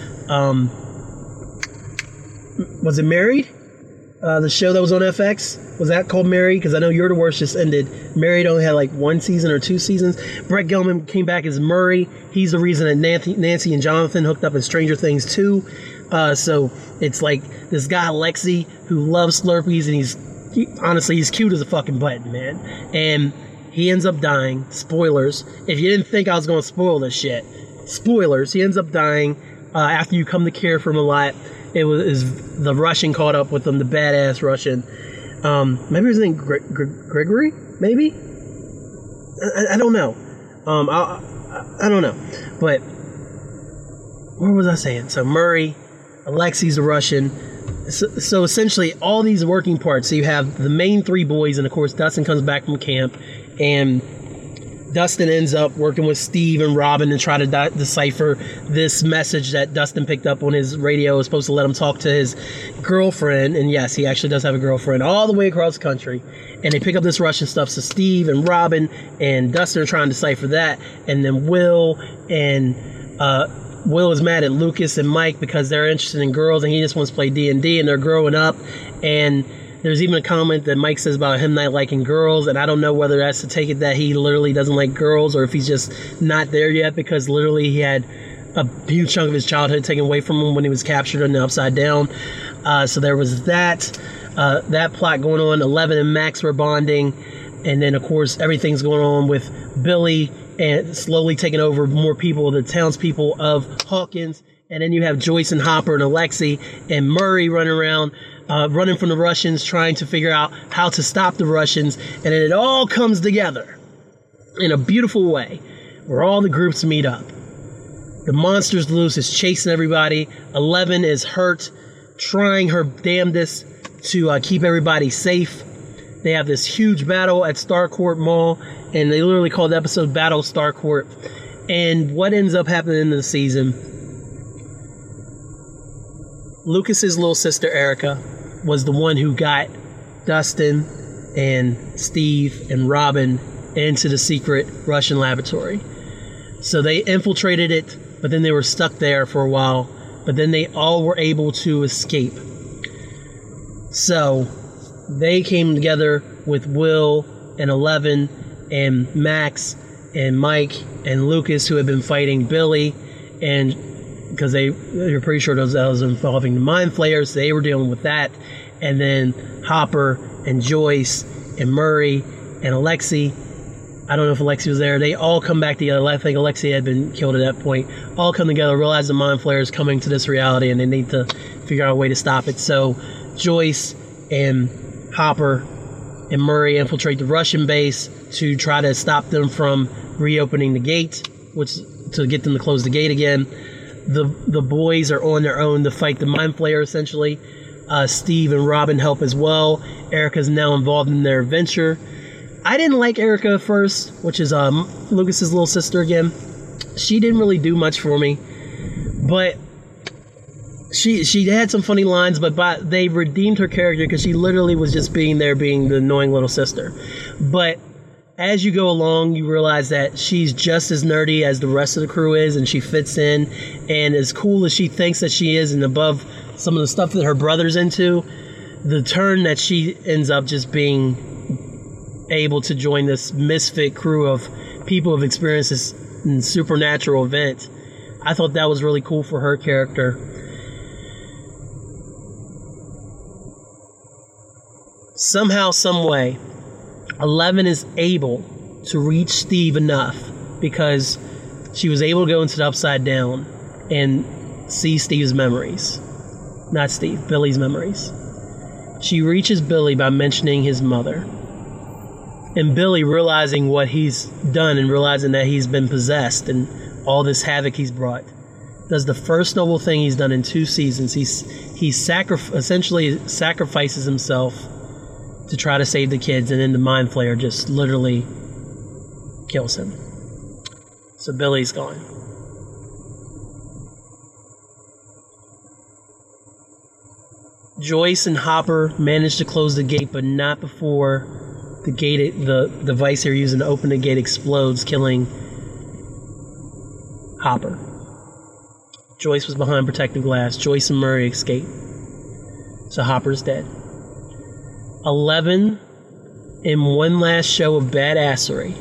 was it Married? The show that was on FX, was that called Married? Because I know You're the Worst just ended. Married only had like one season or two seasons. Brett Gelman came back as Murray. He's the reason that Nancy and Jonathan hooked up in Stranger Things 2. So it's like this guy Alexei, who loves Slurpees, and he's cute as a fucking button, man. And he ends up dying. Spoilers. If you didn't think I was going to spoil this shit, spoilers. He ends up dying after you come to care for him a lot. It was the Russian caught up with him, the badass Russian. Maybe his name Grigori? Maybe? I don't know. I don't know. But what was I saying? So Murray, Alexei's a Russian. So essentially all these working parts. So you have the main three boys, and of course Dustin comes back from camp, and Dustin ends up working with Steve and Robin to try to decipher this message that Dustin picked up on his radio. Is supposed to let him talk to his girlfriend, and yes, he actually does have a girlfriend, all the way across the country, and they pick up this Russian stuff. So Steve and Robin and Dustin are trying to decipher that, and then Will and Will is mad at Lucas and Mike because they're interested in girls and he just wants to play D&D and they're growing up. And there's even a comment that Mike says about him not liking girls, and I don't know whether that's to take it that he literally doesn't like girls or if he's just not there yet, because literally he had a huge chunk of his childhood taken away from him when he was captured in the Upside Down. So there was that plot going on. Eleven and Max were bonding. And then, of course, everything's going on with Billy and slowly taking over more people, the townspeople of Hawkins. And then you have Joyce and Hopper and Alexei and Murray running around, running from the Russians, trying to figure out how to stop the Russians. And then it all comes together in a beautiful way where all the groups meet up. The monster's loose, is chasing everybody. Eleven is hurt, trying her damnedest to keep everybody safe. They have this huge battle at Starcourt Mall, and they literally call the episode Battle Starcourt. And what ends up happening in the season, Lucas's little sister Erica was the one who got Dustin and Steve and Robin into the secret Russian laboratory. So they infiltrated it, but then they were stuck there for a while, but then they all were able to escape. So they came together with Will and Eleven and Max and Mike and Lucas, who had been fighting Billy, and because they were pretty sure that was involving the Mind Flayers, so they were dealing with that. And then Hopper and Joyce and Murray and Alexei, I don't know if Alexei was there, they all come back together. I think Alexei had been killed at that point. All come together, realize the Mind Flayer is coming to this reality and they need to figure out a way to stop it. So Joyce and Hopper and Murray infiltrate the Russian base to try to stop them from reopening the gate, which to get them to close the gate again. The boys are on their own to fight the Mind Flayer, essentially. Steve and Robin help as well. Erica's now involved in their adventure. I didn't like Erica at first, which is Lucas's little sister again. She didn't really do much for me, but she had some funny lines, but they redeemed her character because she literally was just being there, being the annoying little sister. But as you go along, you realize that she's just as nerdy as the rest of the crew is, and she fits in. And as cool as she thinks that she is and above some of the stuff that her brother's into, the turn that she ends up just being able to join this misfit crew of people who've experienced this supernatural event. I thought that was really cool for her character. Somehow, some way, Eleven is able to reach Steve enough because she was able to go into the Upside Down and see Steve's memories. Not Steve, Billy's memories. She reaches Billy by mentioning his mother. And Billy realizing what he's done and realizing that he's been possessed and all this havoc he's brought, does the first noble thing he's done in 2 seasons. He essentially sacrifices himself to try to save the kids, and then the Mind Flayer just literally kills him. So Billy's gone. Joyce and Hopper managed to close the gate, but not before the device they're using to open the gate explodes, killing Hopper. Joyce was behind protective glass. Joyce and Murray escape. So Hopper's dead. Eleven, in one last show of badassery,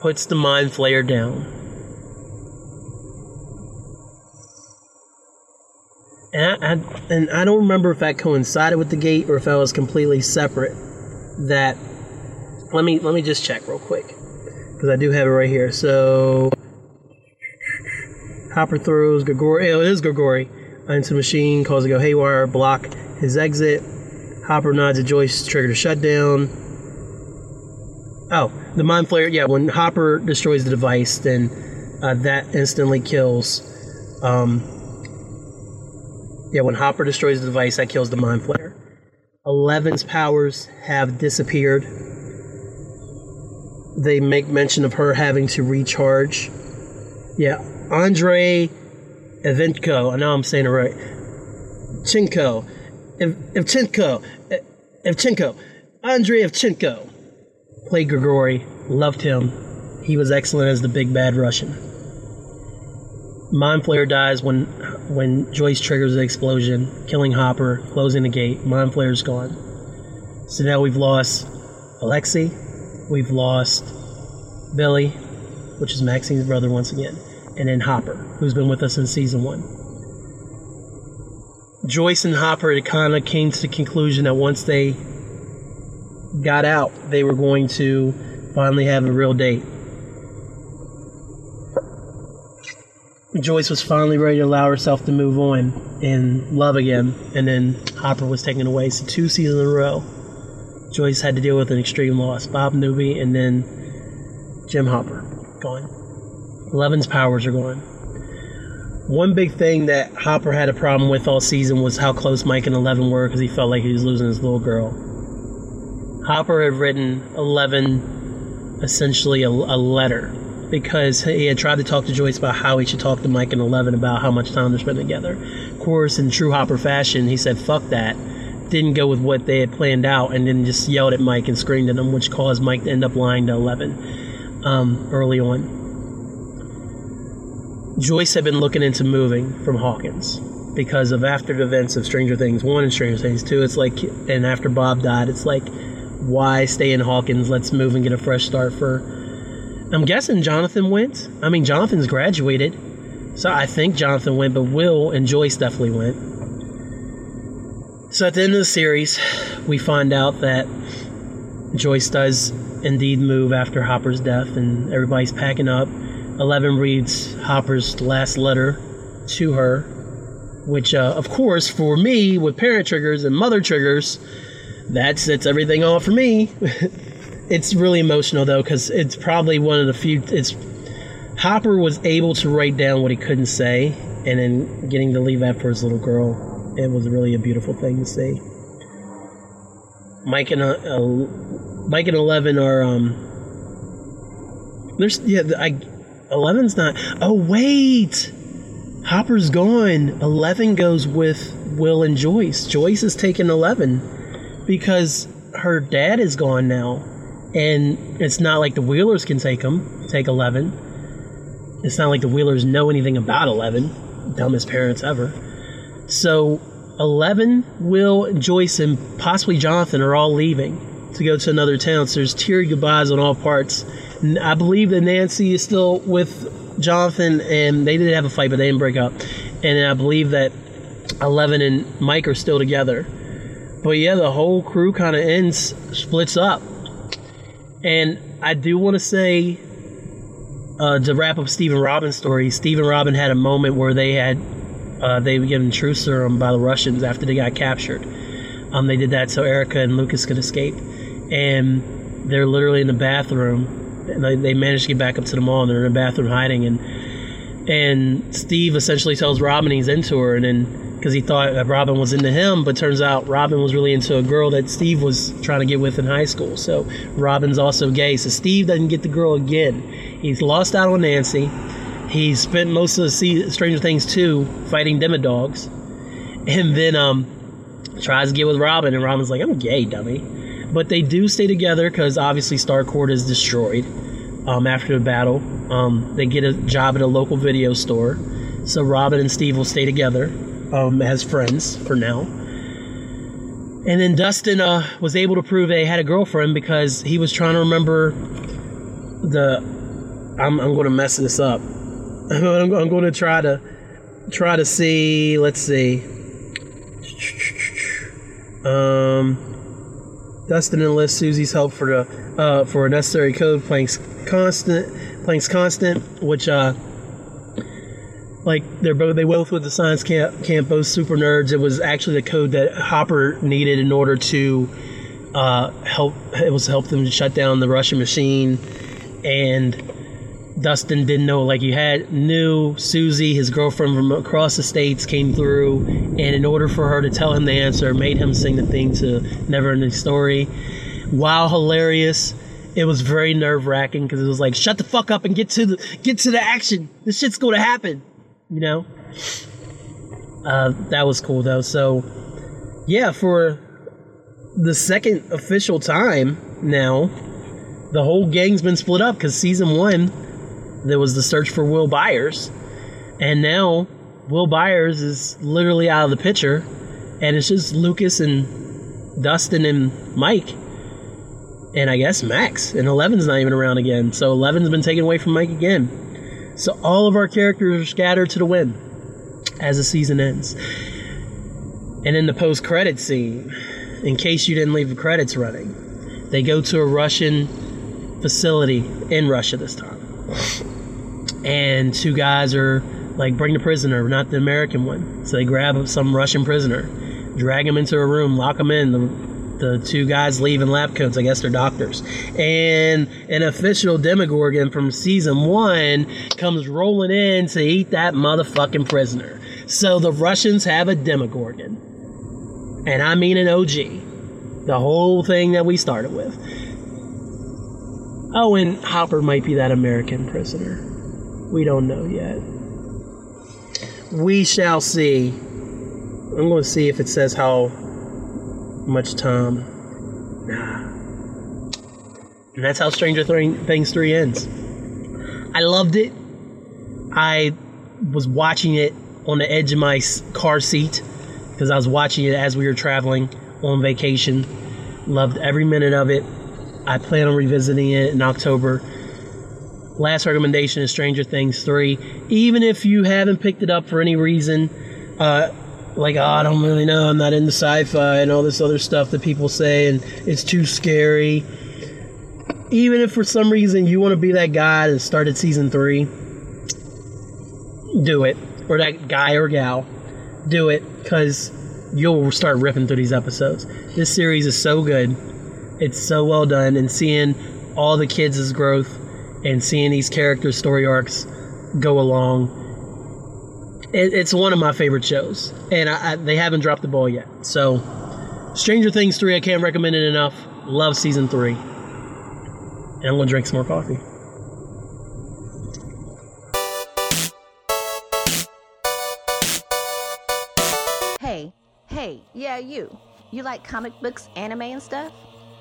puts the Mind Flayer down. And I don't remember if that coincided with the gate or if that was completely separate. That let me just check real quick, because I do have it right here. So Hopper throws Grigori. Oh, it is Grigori into the machine, cause it go haywire, block his exit. Hopper nods at Joyce, trigger to shutdown. Oh, the Mind Flayer. Yeah, when Hopper destroys the device, then that instantly kills. When Hopper destroys the device, that kills the Mind Flayer. Eleven's powers have disappeared. They make mention of her having to recharge. Yeah, Andrei Ivchenko. I know I'm saying it right. Ivchenko. Andrei Ivchenko played Grigori. Loved him. He was excellent as the big bad Russian. Mind Flayer dies when Joyce triggers the explosion, killing Hopper, closing the gate. Mind Flayer's gone. So now we've lost Alexei, we've lost Billy, which is Maxine's brother once again, and then Hopper, who's been with us in season one. Joyce and Hopper kind of came to the conclusion that once they got out, they were going to finally have a real date. Joyce was finally ready to allow herself to move on and love again, and then Hopper was taken away. So 2 seasons in a row, Joyce had to deal with an extreme loss. Bob Newby and then Jim Hopper, gone. Eleven's powers are gone. One big thing that Hopper had a problem with all season was how close Mike and Eleven were, because he felt like he was losing his little girl. Hopper had written Eleven essentially a letter, because he had tried to talk to Joyce about how he should talk to Mike and Eleven about how much time they're spending together. Of course, in true Hopper fashion, he said, fuck that, didn't go with what they had planned out, and then just yelled at Mike and screamed at him, which caused Mike to end up lying to Eleven early on. Joyce had been looking into moving from Hawkins because of after the events of Stranger Things 1 and Stranger Things 2. It's like, and after Bob died, it's like, why stay in Hawkins? Let's move and get a fresh start for, I'm guessing Jonathan went. I mean, Jonathan's graduated. So I think Jonathan went, but Will and Joyce definitely went. So at the end of the series, we find out that Joyce does indeed move after Hopper's death, and everybody's packing up. Eleven reads Hopper's last letter to her, which, of course, for me, with parent triggers and mother triggers, that sets everything off for me. It's really emotional, though, because it's probably one of the few... Hopper was able to write down what he couldn't say, and then getting to leave that for his little girl, it was really a beautiful thing to see. Mike and Eleven are... Eleven's not... Oh, wait! Hopper's gone. Eleven goes with Will and Joyce. Joyce is taking Eleven because her dad is gone now. And it's not like the Wheelers can take Eleven. It's not like the Wheelers know anything about Eleven. Dumbest parents ever. So, Eleven, Will, Joyce, and possibly Jonathan are all leaving to go to another town. So there's teary goodbyes on all parts. I believe that Nancy is still with Jonathan, and they did have a fight, but they didn't break up. And I believe that Eleven and Mike are still together. But yeah, the whole crew kind of splits up. And I do want to say, to wrap up Steve and Robin's story, Steve and Robin had a moment where they were given truth serum by the Russians after they got captured. They did that so Erica and Lucas could escape. And they're literally in the bathroom. And they managed to get back up to the mall, and they're in the bathroom hiding. And Steve essentially tells Robin he's into her, and then because he thought that Robin was into him, but turns out Robin was really into a girl that Steve was trying to get with in high school. So Robin's also gay. So Steve doesn't get the girl again. He's lost out on Nancy. He spent most of the Stranger Things 2 fighting Demodogs. And then tries to get with Robin, and Robin's like, I'm gay, dummy. But they do stay together because obviously Starcourt is destroyed after the battle. They get a job at a local video store, so Robin and Steve will stay together as friends for now. And then Dustin was able to prove they had a girlfriend because he was trying to remember I'm going to mess this up. I'm going to try to see. Let's see. Dustin enlists Susie's help for a necessary code, Planck's constant, which they both with the science camp, both super nerds. It was actually the code that Hopper needed in order to help them shut down the Russian machine. And Dustin didn't know, like you had knew Susie, his girlfriend from across the states, came through, and in order for her to tell him the answer, made him sing the theme to Never Ending Story. While hilarious, it was very nerve wracking because it was like, shut the fuck up and get to the action. This shit's going to happen, you know. That was cool though. So yeah, for the second official time now, the whole gang's been split up because season 1. There was the search for Will Byers. And now Will Byers is literally out of the picture, and it's just Lucas and Dustin and Mike, and I guess Max, and Eleven's not even around again. So Eleven's been taken away from Mike again. So all of our characters are scattered to the wind as the season ends. And in the post-credits scene, in case you didn't leave the credits running, they go to a Russian facility in Russia this time. And two guys are like, bring the prisoner, not the American one. So they grab some Russian prisoner, drag him into a room, lock him in. The two guys leave in lab coats. I guess they're doctors. And an official Demogorgon from season 1 comes rolling in to eat that motherfucking prisoner. So the Russians have a Demogorgon. And I mean an OG. The whole thing that we started with. Oh, and Hopper might be that American prisoner. We don't know yet. We shall see. I'm going to see if it says how much time. Nah. And that's how Stranger Things 3 ends. I loved it. I was watching it on the edge of my car seat because I was watching it as we were traveling on vacation. Loved every minute of it. I plan on revisiting it in October. Last recommendation is Stranger Things 3. Even if you haven't picked it up for any reason, I don't really know, I'm not into sci-fi and all this other stuff that people say and it's too scary. Even if for some reason you want to be that guy that started season 3, do it. Or that guy or gal, do it, because you'll start ripping through these episodes. This series is so good. It's so well done, and seeing all the kids' growth and seeing these characters' story arcs go along, it's one of my favorite shows, and they haven't dropped the ball yet. So Stranger Things 3, I can't recommend it enough. Love season 3. And I'm going to drink some more coffee. Hey, yeah, you like comic books, anime, and stuff?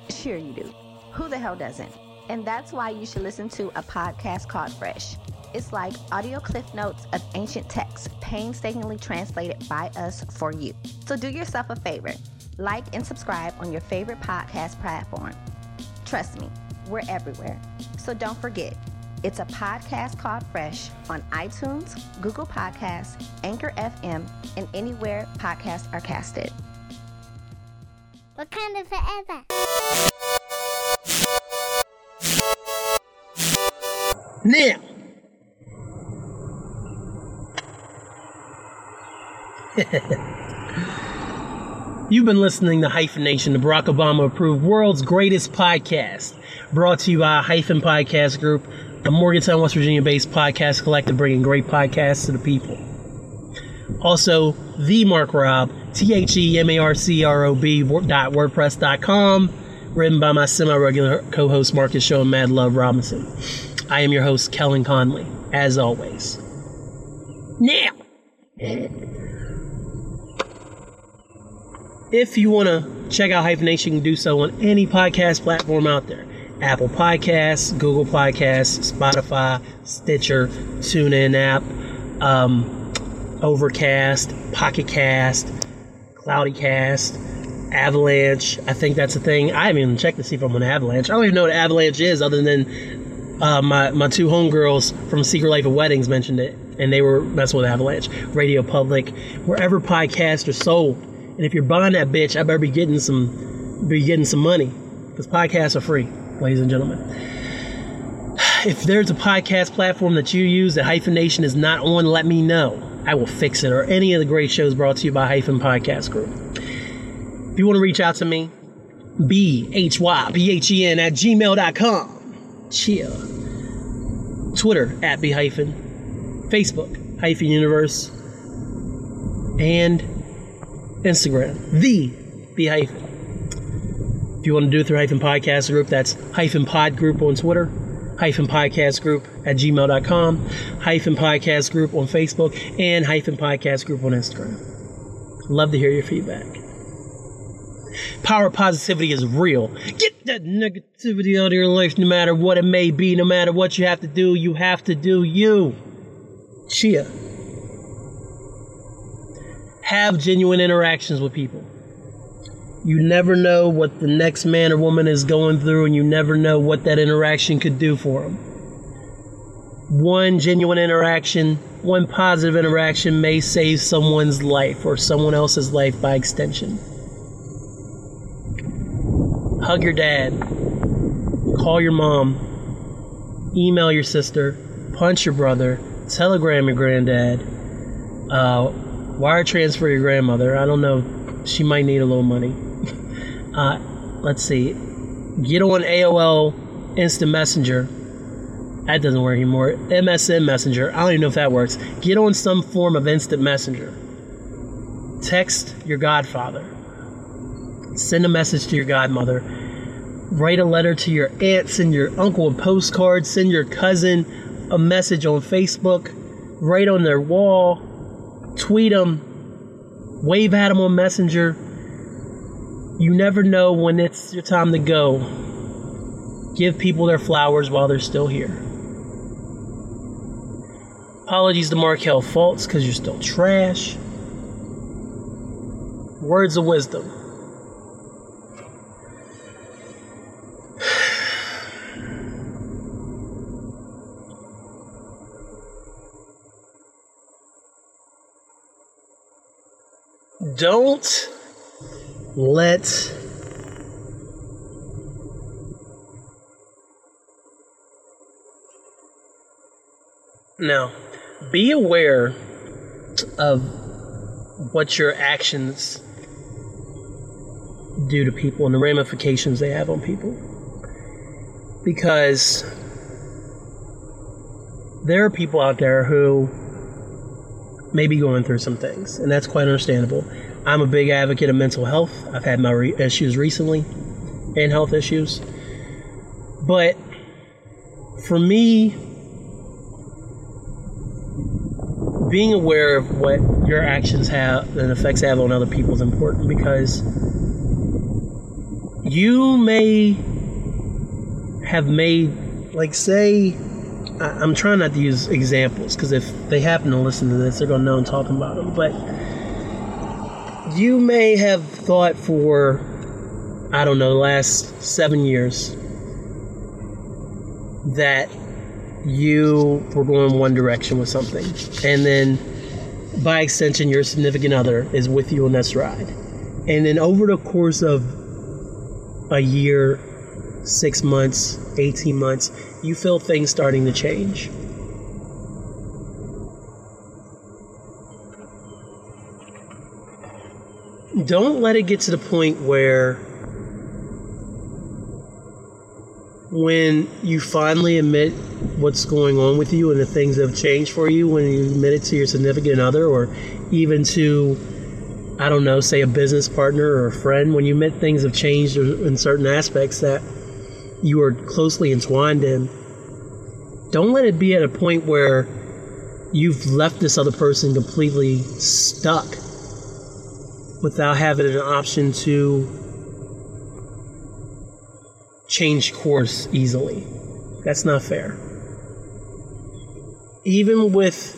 Sure you do. Who the hell doesn't? And that's why you should listen to a podcast called Fresh. It's like audio cliff notes of ancient texts, painstakingly translated by us for you. So do yourself a favor. Like and subscribe on your favorite podcast platform. Trust me, we're everywhere. So don't forget, it's a podcast called Fresh on iTunes, Google Podcasts, Anchor FM, and anywhere podcasts are casted. Wakanda forever. Now. You've been listening to Hyphenation, the Barack Obama-approved world's greatest podcast, brought to you by Hyphen Podcast Group, a Morgantown, West Virginia-based podcast collective bringing great podcasts to the people. Also, The Mark Robb, themarcrob.wordpress.com, written by my semi-regular co-host Marcus Shaw and Mad Love Robinson. I am your host, Kellen Conley, as always. Now, if you want to check out Hyphenation, you can do so on any podcast platform out there. Apple Podcasts, Google Podcasts, Spotify, Stitcher, TuneIn app, Overcast, Pocket Cast, CloudyCast, Avalanche. I think that's a thing. I haven't even checked to see if I'm on Avalanche. I don't even know what Avalanche is, other than my two homegirls from Secret Life of Weddings mentioned it, and they were messing with Avalanche. Radio Public, wherever podcasts are sold. And if you're buying that bitch, I better be getting some money, because podcasts are free, ladies and gentlemen. If there's a podcast platform that you use that Hyphenation is not on, let me know. I will fix it, or any of the great shows brought to you by Hyphen Podcast Group. If you want to reach out to me, BHYPHEN@gmail.com. Chill. Twitter at B-hyphen. Facebook, Hyphen Universe. And Instagram, the B-hyphen. If you want to do it through Hyphen Podcast Group, that's Hyphen Pod Group on Twitter, Hyphen Podcast Group at gmail.com, Hyphen Podcast Group on Facebook, and Hyphen Podcast Group on Instagram. Love to hear your feedback. Power positivity is real. Get that negativity out of your life, no matter what it may be, no matter what you have to do, you have to do you. Chia. have genuine interactions with people. You never know what the next man or woman is going through, and you never know what that interaction could do for them. One genuine interaction, one positive interaction may save someone's life or someone else's life by extension. Hug your dad. Call your mom. Email your sister. Punch your brother. Telegram your granddad. Wire transfer your grandmother. I don't know. She might need a little money. Let's see. Get on AOL Instant Messenger. That doesn't work anymore. MSN Messenger. I don't even know if that works. Get on some form of instant messenger. Text your godfather. Send a message to your godmother. Write a letter to your aunt. Send your uncle a postcard. Send your cousin a message on Facebook. Write on their wall. Tweet them. Wave at them on Messenger. You never know when it's your time to go. Give people their flowers while they're still here. Apologies to Markel Faults because you're still trash. Words of wisdom. Don't let Now, be aware of what your actions do to people and the ramifications they have on people. Because there are people out there who may be going through some things, and that's quite understandable. I'm a big advocate of mental health. I've had my issues recently and health issues. But for me, being aware of what your actions have and effects have on other people is important, because you may have made, like, say, I'm trying not to use examples because if they happen to listen to this, they're going to know I'm talking about them, but you may have thought for, I don't know, the last 7 years that you were going one direction with something, and then by extension your significant other is with you on this ride, and then over the course of a year, 6 months, 18 months, you feel things starting to change. Don't let it get to the point where when you finally admit what's going on with you and the things that have changed for you, when you admit it to your significant other or even to, I don't know, say a business partner or a friend, when you admit things have changed in certain aspects that you are closely entwined in, don't let it be at a point where you've left this other person completely stuck without having an option to change course easily. That's not fair. Even with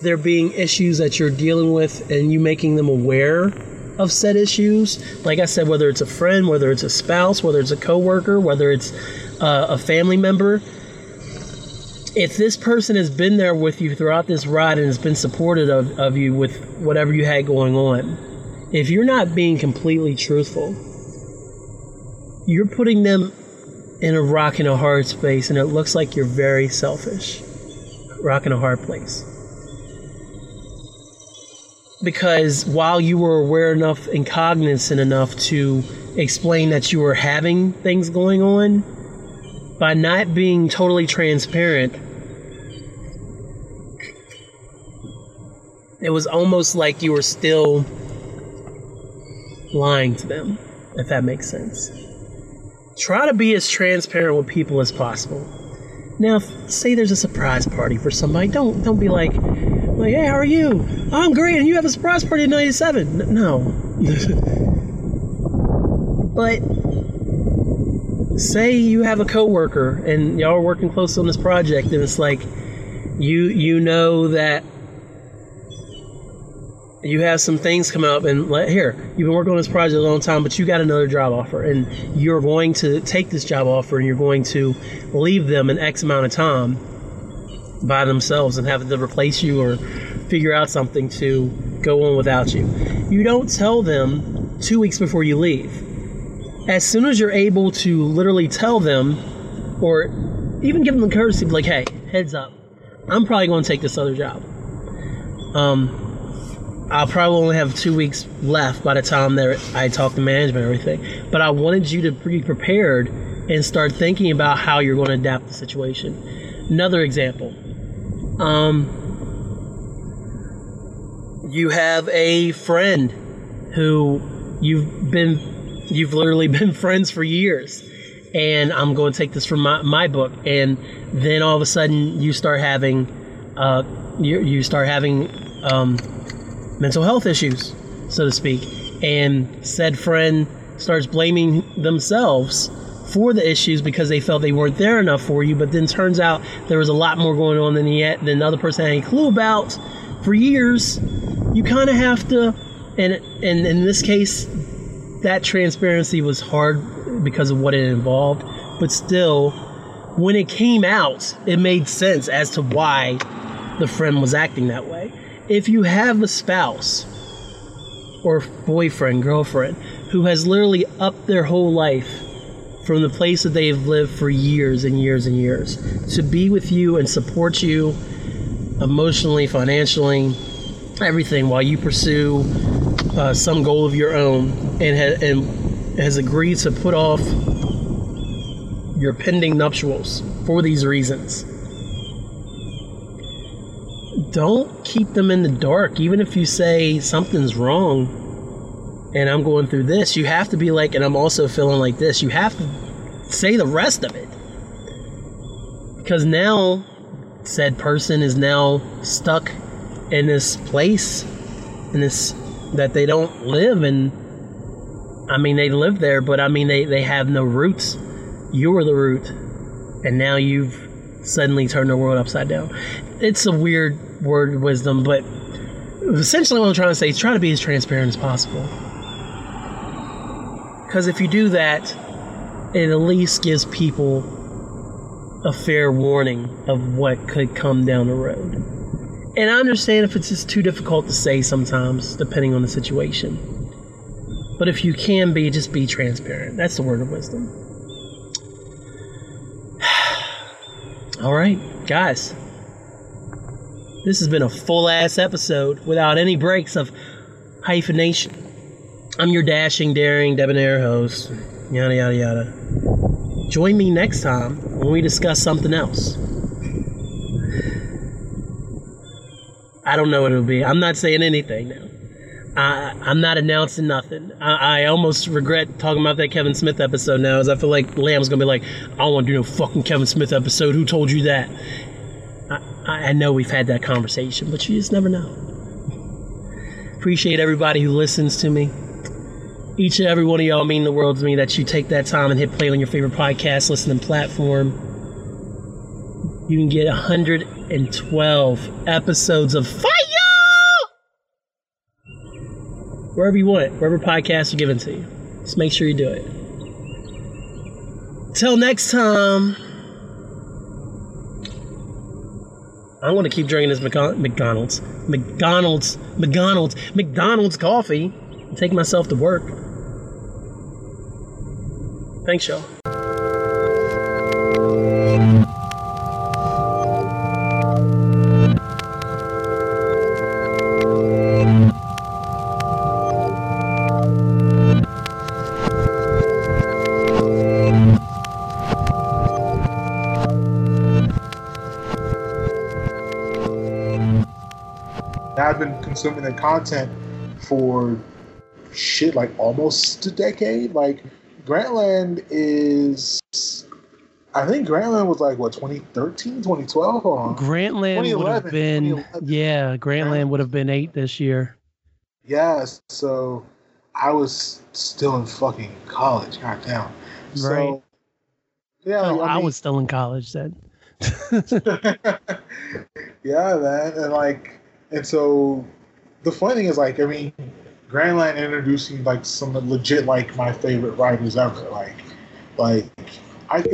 there being issues that you're dealing with and you making them aware of said issues, like I said, whether it's a friend, whether it's a spouse, whether it's a coworker, whether it's a family member, if this person has been there with you throughout this ride and has been supportive of you with whatever you had going on, if you're not being completely truthful, you're putting them in a rock and a hard space, and it looks like you're very selfish. Rock and a hard place. Because while you were aware enough and cognizant enough to explain that you were having things going on, by not being totally transparent, it was almost like you were still lying to them, if that makes sense. Try to be as transparent with people as possible. Now, say there's a surprise party for somebody. Don't be like, hey, how are you? I'm great, and you have a surprise party at 97. No. But say you have a coworker and y'all are working close on this project, and it's like you know that you have some things come up and you've been working on this project a long time, but you got another job offer and you're going to take this job offer and you're going to leave them an X amount of time by themselves and have to replace you or figure out something to go on without you. You don't tell them 2 weeks before you leave. As soon as you're able to literally tell them or even give them the courtesy of like, hey, heads up, I'm probably going to take this other job. I'll probably only have 2 weeks left by the time that I talk to management and everything. But I wanted you to be prepared and start thinking about how you're going to adapt the situation. Another example. You have a friend who you've literally been friends for years. And I'm going to take this from my book. And then all of a sudden you start having mental health issues, so to speak, and said friend starts blaming themselves for the issues because they felt they weren't there enough for you, but then turns out there was a lot more going on than the other person had any clue about for years. You kind of have to, and in this case, that transparency was hard because of what it involved, but still, when it came out, it made sense as to why the friend was acting that way. If you have a spouse or boyfriend, girlfriend, who has literally upped their whole life from the place that they've lived for years and years and years to be with you and support you emotionally, financially, everything, while you pursue some goal of your own, and has agreed to put off your pending nuptials for these reasons. Don't keep them in the dark. Even if you say something's wrong and I'm going through this, you have to be like, and I'm also feeling like this. You have to say the rest of it. Because now said person is now stuck in this place that they don't live in. I mean, they live there, but I mean, they have no roots. You were the root. And now you've suddenly turned the world upside down. It's a weird word wisdom, but essentially what I'm trying to say is try to be as transparent as possible. Because if you do that, it at least gives people a fair warning of what could come down the road. And I understand if it's just too difficult to say sometimes, depending on the situation. But if you can be, just be transparent. That's the word of wisdom. All right, guys, this has been a full-ass episode without any breaks of Hyphenation. I'm your dashing, daring, debonair host, yada, yada, yada. Join me next time when we discuss something else. I don't know what it'll be. I'm not saying anything now. I'm not announcing nothing. I almost regret talking about that Kevin Smith episode now, as I feel like Lamb's going to be like, I don't want to do no fucking Kevin Smith episode. Who told you that? I know we've had that conversation, but you just never know. Appreciate everybody who listens to me. Each and every one of y'all mean the world to me that you take that time and hit play on your favorite podcast listening platform. You can get 112 episodes of Fire! Wherever you want it, wherever podcasts are given to you. Just make sure you do it. Till next time. I'm going to keep drinking this McDonald's coffee and take myself to work. Thanks, y'all. Consuming the content for shit like almost a decade. Like Grantland was like what, 2013, 2012? Grantland would have been, yeah, Grantland would have been 8 this year. Yes, so I was still in fucking college, goddamn. Right. So, yeah, well, I was still in college then. Yeah, man, and so the funny thing is, like, I mean, Grantland introduced me, like, some legit, like, my favorite writers ever. And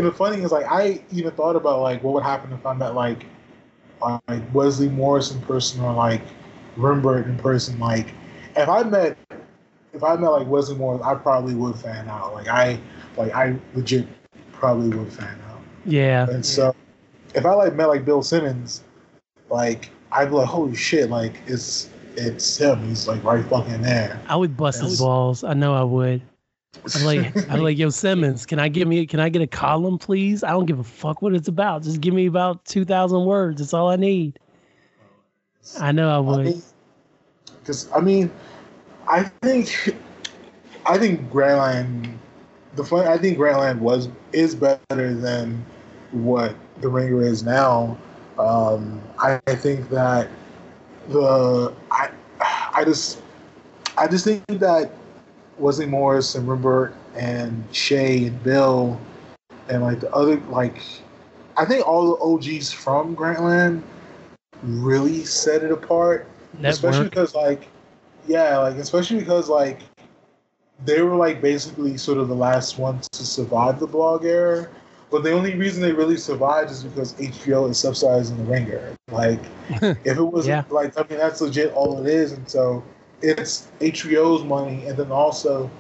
the funny thing is, like, I even thought about, like, what would happen if I met, like Wesley Morris in person or, like, Rembert in person. Like, if I met, like, Wesley Morris, I probably would fan out. Like, I legit probably would fan out. Yeah. And so, if I, like, met, like, Bill Simmons, like, I'd be like, holy shit, like, it's him. He's, like, right fucking there. I would bust his balls. I know I would. I'm like, yo, Simmons, can I get a column, please? I don't give a fuck what it's about. Just give me about 2,000 words. That's all I need. I know I would. Because, I think Grantland is better than what The Ringer is now. I think that I just think that Wesley Morris and Rembert and Shay and Bill and, like, the other, like, I think all the OGs from Grantland really set it apart. Network. Especially because they were, like, basically sort of the last ones to survive the blog era. But the only reason they really survived is because HBO is subsidizing The Ringer. Like, if it wasn't, like, I mean, that's legit all it is. And so it's HBO's money, and then also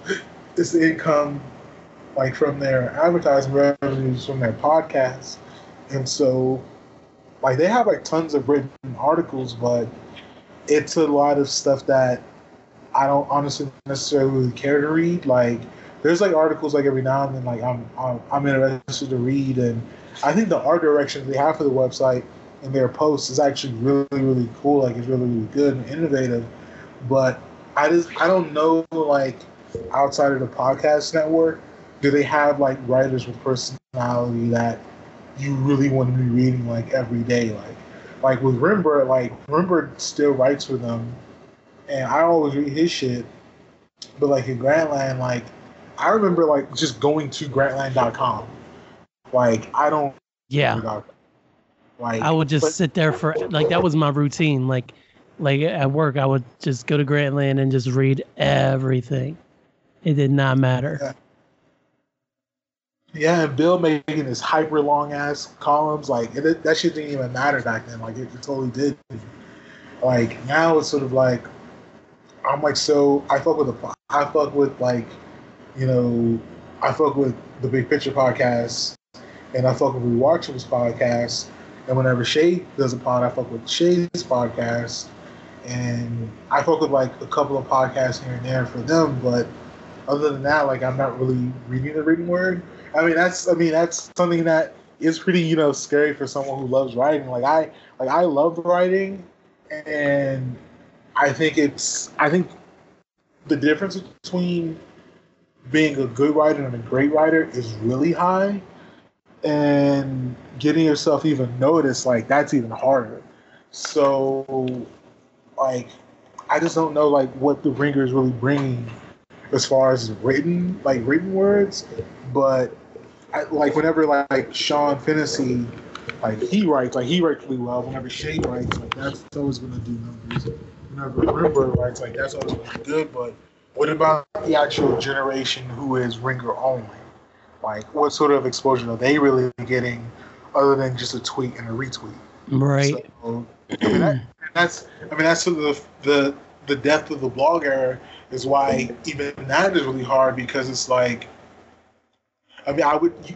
it's the income, like, from their advertising revenues from their podcasts. And so, like, they have, like, tons of written articles, but it's a lot of stuff that I don't honestly necessarily really care to read. Like, there's, like, articles, like, every now and then, like, I'm interested to read, and I think the art direction they have for the website and their posts is actually really, really cool. Like, it's really, really good and innovative. But I don't know, like, outside of the podcast network, do they have, like, writers with personality that you really want to be reading, like, every day? Like with Rembert, like, Rembert still writes for them, and I always read his shit. But, like, in Grantland, like, I remember, like, just going to Grantland.com. Like, I don't... Yeah. Like, I would just sit there for... Like, that was my routine, Like at work, I would just go to Grantland and just read everything. It did not matter. Yeah, and Bill making his hyper long ass columns, like, that shit didn't even matter back then. Like, it totally did. Like, now it's sort of like, I'm like, so I fuck with the Big Picture podcast, and I fuck with Rewatchables podcast, and whenever Shay does a pod, I fuck with Shay's podcast. And I fuck with, like, a couple of podcasts here and there for them, but other than that, like, I'm not really reading the written word. I mean that's something that is pretty, you know, scary for someone who loves writing. Like I love writing, and I think the difference between being a good writer and a great writer is really high, and getting yourself even noticed, like, that's even harder. So, like, I just don't know, like, what The Ringer is really bringing as far as written words. But whenever Sean Fennessy, he writes really well. Whenever Shay writes, like, that's always gonna do numbers. Whenever Rimbert writes, like, that's always gonna be good. But what about the actual generation who is Ringer only? Like, what sort of exposure are they really getting, other than just a tweet and a retweet? Right. So, that's sort of the depth of the blog era is why even that is really hard, because it's like, I mean,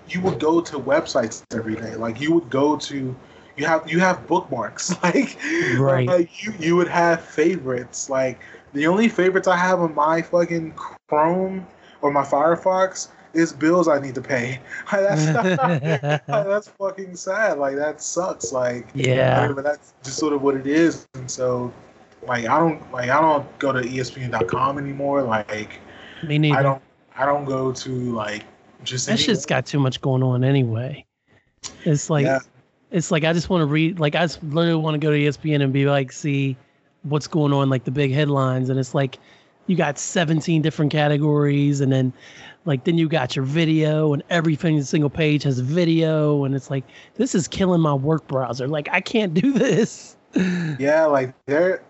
you would go to websites every day. Like, you would go to, you have bookmarks. Like, right. Like, you would have favorites. Like, the only favorites I have on my fucking Chrome or my Firefox is bills I need to pay. That's fucking sad. Like, that sucks. Like, yeah. I mean, but that's just sort of what it is. And so, like, I don't go to ESPN.com anymore. Like, me neither. I don't go to, like, just that anywhere. Shit's got too much going on anyway. It's like, It's like, I just want to read. Like, I just literally want to go to ESPN and be like, see what's going on, like, the big headlines. And it's like, you got 17 different categories, and then like then you got your video, and every single page has video, and it's like, this is killing my work browser. Like, I can't do this. Yeah, like their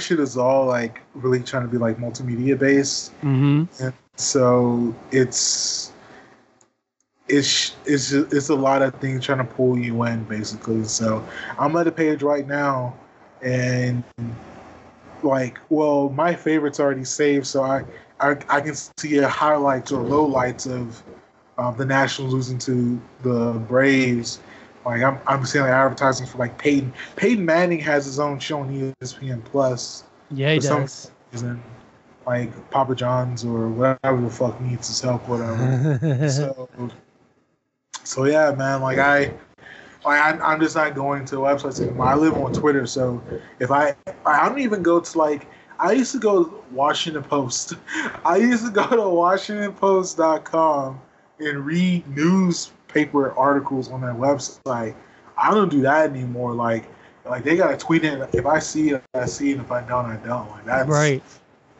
shit is all like really trying to be like multimedia based. Mm-hmm. And so it's a lot of things trying to pull you in, basically. So I'm at a page right now, and like, well, my favorite's already saved, so I can see a highlights or lowlights of the Nationals losing to the Braves. Like I'm seeing like advertising for like Peyton. Peyton Manning has his own show on ESPN Plus. Yeah, he does. Like Papa John's or whatever the fuck needs his help, whatever. so yeah, man. I'm just not going to websites anymore. I live on Twitter, so if I don't even go to like. I used to go to Washington Post. I used to go to WashingtonPost.com and read newspaper articles on that website. I don't do that anymore. Like they gotta tweet it. If I see it, I see it. If I don't, I don't. Like that's right.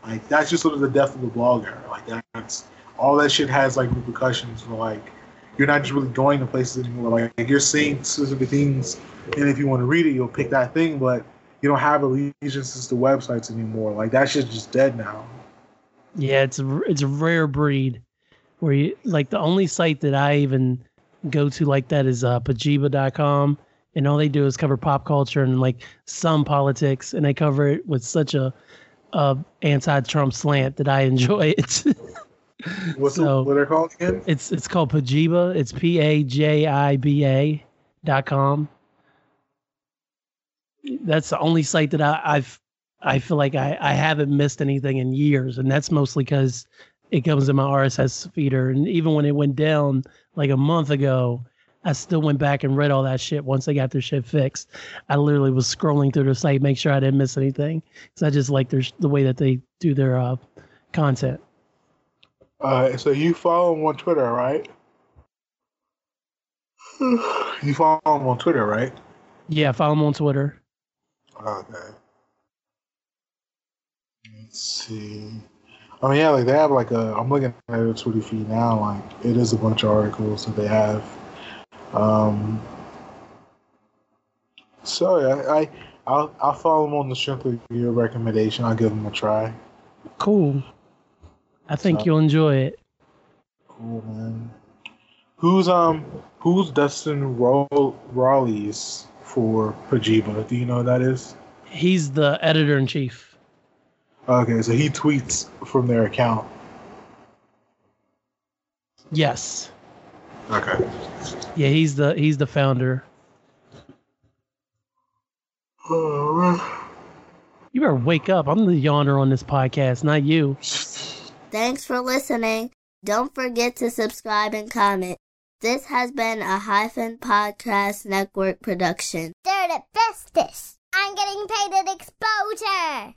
Like that's just sort of the death of the blogger. Like that's all that shit has like repercussions. For, like you're not just really going to places anymore. Like you're seeing specific things, and if you want to read it, you'll pick that thing. But you don't have allegiances to websites anymore. Like that shit's just dead now. Yeah, it's a rare breed where you like the only site that I even go to like that is Pajiba.com, and all they do is cover pop culture and like some politics, and they cover it with such a anti-Trump slant that I enjoy it. What they're called again? It's called Pajiba. It's PAJIBA.com. That's the only site that I feel like I haven't missed anything in years. And that's mostly because it comes in my RSS feeder. And even when it went down like a month ago, I still went back and read all that shit once they got their shit fixed. I literally was scrolling through their site, make sure I didn't miss anything. Because I just like the way that they do their content. So you follow them on Twitter, right? Yeah, follow them on Twitter. Okay. Let's see. I mean, yeah, like they have like I'm looking at their Twitter feed now. Like it is a bunch of articles that they have. So yeah, I'll follow them on the strength of your recommendation. I'll give them a try. Cool. I think you'll enjoy it. Cool, man. Who's Dustin Rawley's? For Pajiba, do you know who that is? He's the editor in chief. Okay, so he tweets from their account. Yes. Okay. Yeah, he's the founder. You better wake up. I'm the yawner on this podcast, not you. Thanks for listening. Don't forget to subscribe and comment. This has been a Hyphen Podcast Network production. They're the bestest. I'm getting paid at exposure.